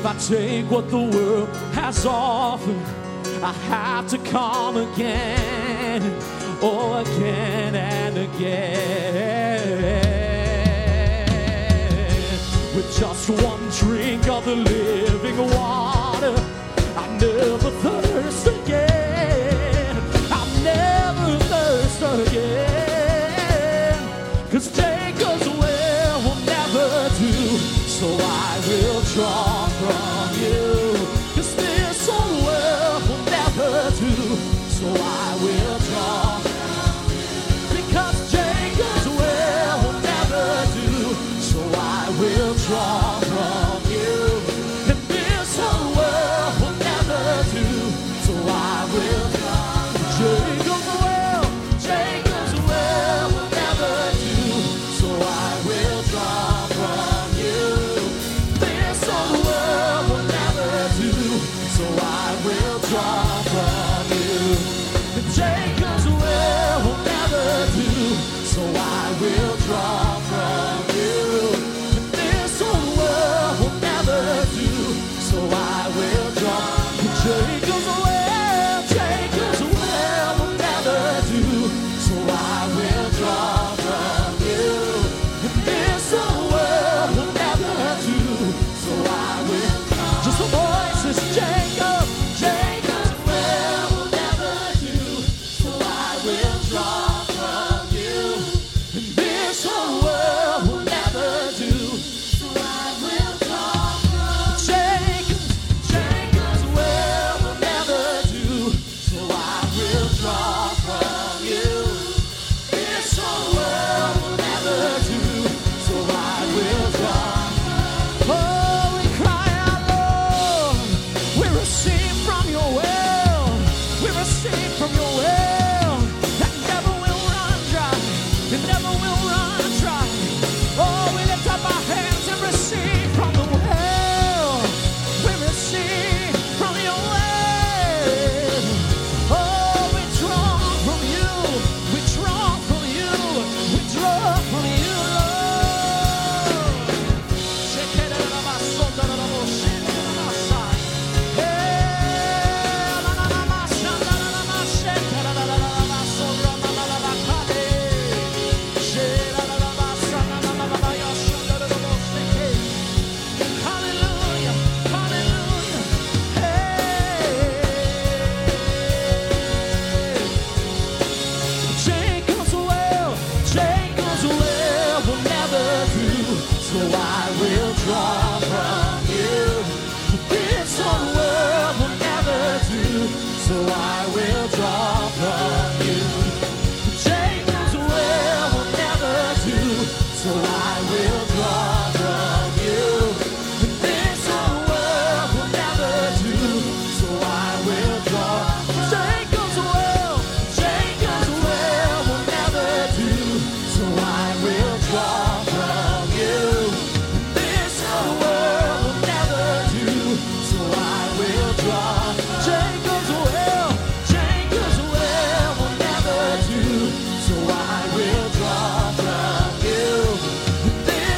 If I take what the world has offered, I have to come again, oh, again and again. With just one drink of the living water, I never thirst again. I never thirst again. 'Cause Jacob's well will never do, so I will draw from you. 'Cause this old world will never do, so I will draw from you. Because Jacob's well will never do, so I will draw from you. And this old world will never do, so I will draw from you. Jacob's well will never do, so I will draw from you. This old world will never do, so I will draw from you. And Jacob's well will never do, so I will draw from you. And this old world will never do, so I will draw. And Jacob's well will never do, so I will draw from you. And this old world will never do, so I will draw. Just the voices, Jacob, Jacob's well will never do, so I will draw from you. And this old world will never do, so I will draw from Jacob's well will never do, so I will draw from you. This whole world will never do, so I will draw. Oh, we cry out, Lord, we receive from your well, we receive from your well, that never will run dry, it never will run dry. Oh, we lift up our hands and receive from the well, we receive from your well. Oh, we draw from you, we draw from you, we draw from you, Lord. Hallelujah, hallelujah, hey. Jacob's well will never do, so I will draw from you. This old world will never do, so I will draw from you. Jacob's well will never do, so I will draw from you. This old world will never do, so I will draw. Jacob's well will never do, so I will draw from you. This whole world will never do, so I will draw. Jacob's well will never do, so I will draw from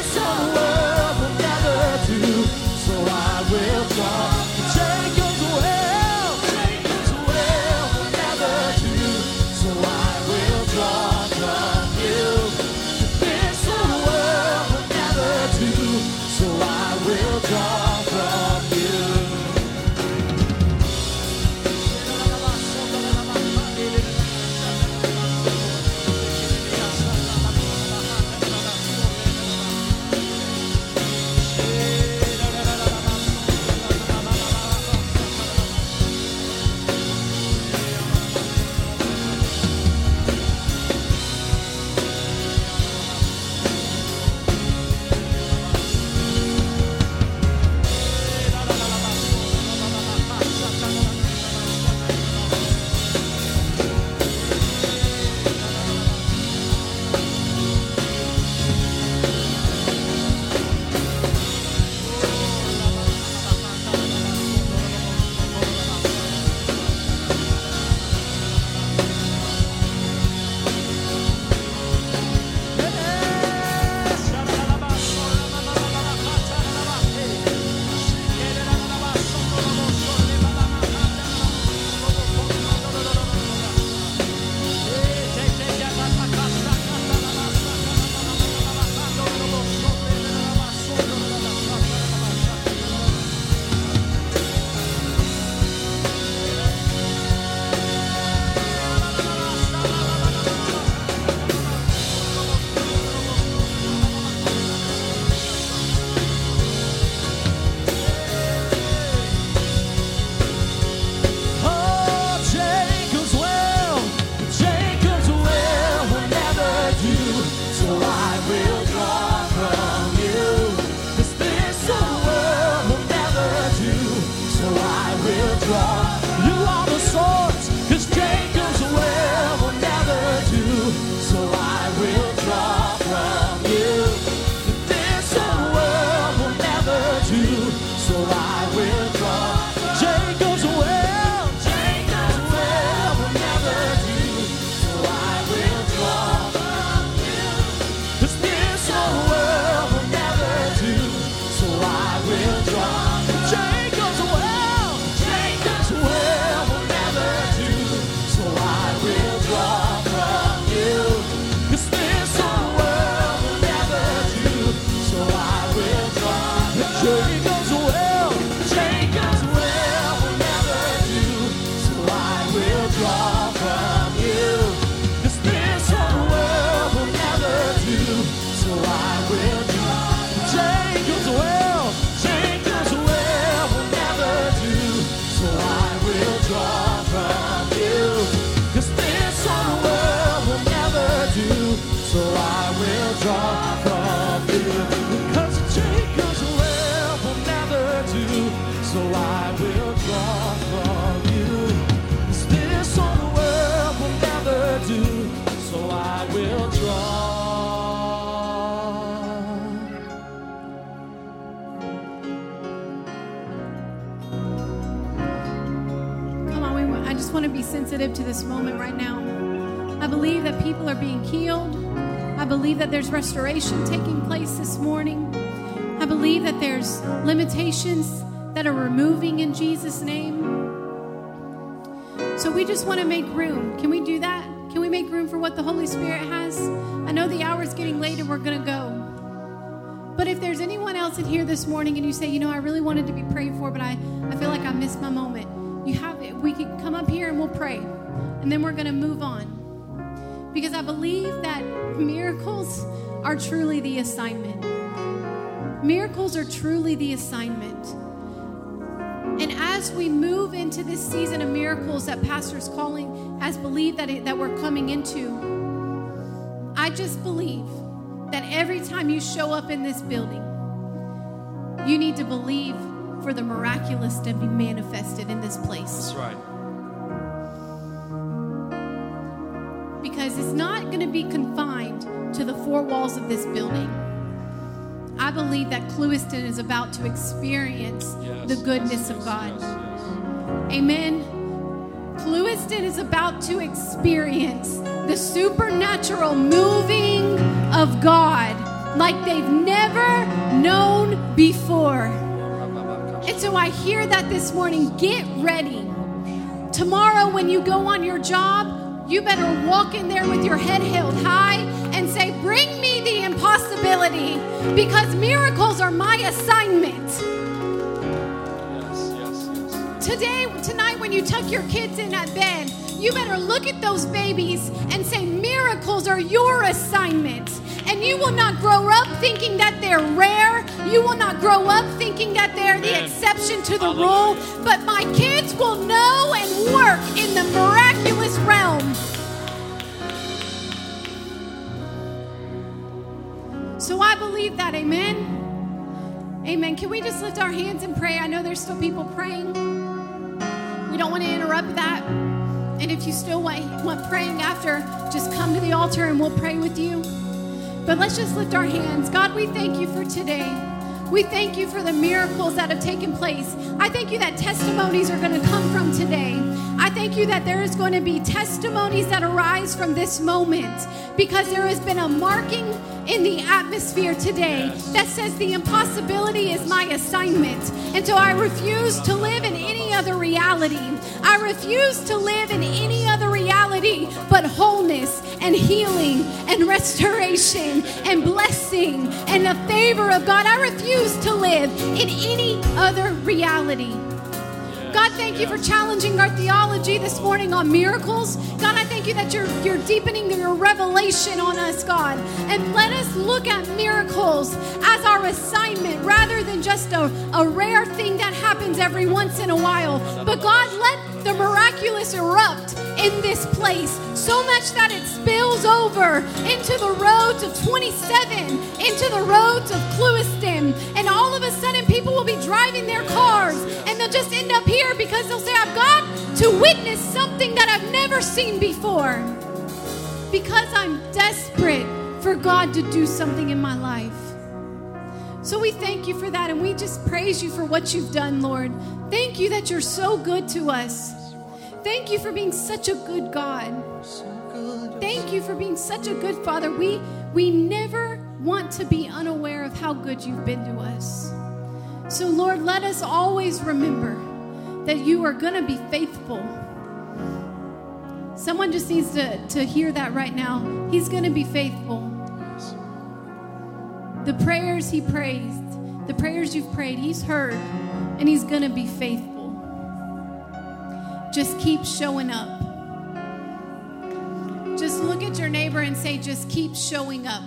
you. This Jacob's well, Jacob's well will never do, so I will draw from you. 'Cause this whole world will never do, so I will draw. Jacob's well will never do, so I will draw from you. 'Cause this whole world will never do, so I will draw from you. So I will draw from you. This on the world will never do. So I will draw. Come on, I just want to be sensitive to this moment right now. I believe that people are being healed. I believe that there's restoration taking place this morning. I believe that there's limitations that are removing in Jesus' name. So we just want to make room. Can we do that? Can we make room for what the Holy Spirit has? I know the hour's getting late and we're going to go. But if there's anyone else in here this morning and you say, you know, I really wanted to be prayed for, but I feel like I missed my moment. You have it. We can come up here and we'll pray. And then we're going to move on. Because I believe that miracles are truly the assignment. Miracles are truly the assignment. And as we move into this season of miracles that Pastor's calling, as believe that we're coming into, I just believe that every time you show up in this building, you need to believe for the miraculous to be manifested in this place. That's right. Because it's not going to be confined to the four walls of this building. I believe that Clewiston is about to experience the goodness of God. Amen. Clewiston is about to experience the supernatural moving of God like they've never known before. And so I hear that this morning. Get ready. Tomorrow when you go on your job, you better walk in there with your head held high and say, bring me the impossibility, because miracles are my assignment. Yes. Tonight, when you tuck your kids in that bed, you better look at those babies and say, miracles are your assignment. And you will not grow up thinking that they're rare. You will not grow up thinking that they're the exception to the rule. But my kids will know and work in the miraculous realm. So I believe that, amen? Amen. Can we just lift our hands and pray? I know there's still people praying. We don't want to interrupt that. And if you still want praying after, just come to the altar and we'll pray with you. But let's just lift our hands. God, we thank you for today. We thank you for the miracles that have taken place. I thank you that testimonies are going to come from today. I thank you that there is going to be testimonies that arise from this moment, because there has been a marking in the atmosphere today that says the impossibility is my assignment. And so I refuse to live in any other reality. I refuse to live in any other reality but wholeness and healing and restoration and blessing and the favor of God. I refuse to live in any other reality. God, thank you for challenging our theology this morning on miracles. God, I thank you that you're deepening your revelation on us, God. And let us look at miracles as our assignment rather than just a rare thing that happens every once in a while. But God, let the miraculous erupt in this place so much that it spills over into the roads of 27, into the roads of Clewiston. And all of a sudden, people will be driving their cars and they'll just end up here, because they'll say, I've got to witness something that I've never seen before, because I'm desperate for God to do something in my life. So we thank you for that, and we just praise you for what you've done, Lord. Thank you that you're so good to us. Thank you for being such a good God. Thank you for being such a good Father. We never want to be unaware of how good you've been to us. So Lord, let us always remember that you are going to be faithful. Someone just needs to hear that right now. He's going to be faithful. The prayers he praised, The prayers you've prayed, He's heard, and He's going to be faithful. Just keep showing up. Just look at your neighbor and say, just keep showing up.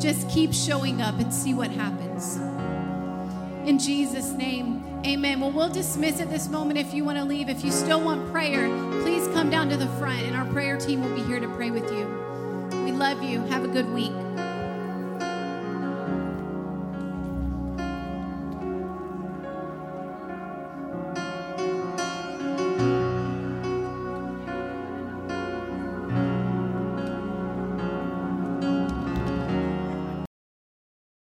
Just keep showing up and see what happens. In Jesus' name, amen. Well, we'll dismiss at this moment if you want to leave. If you still want prayer, please come down to the front, and our prayer team will be here to pray with you. We love you. Have a good week.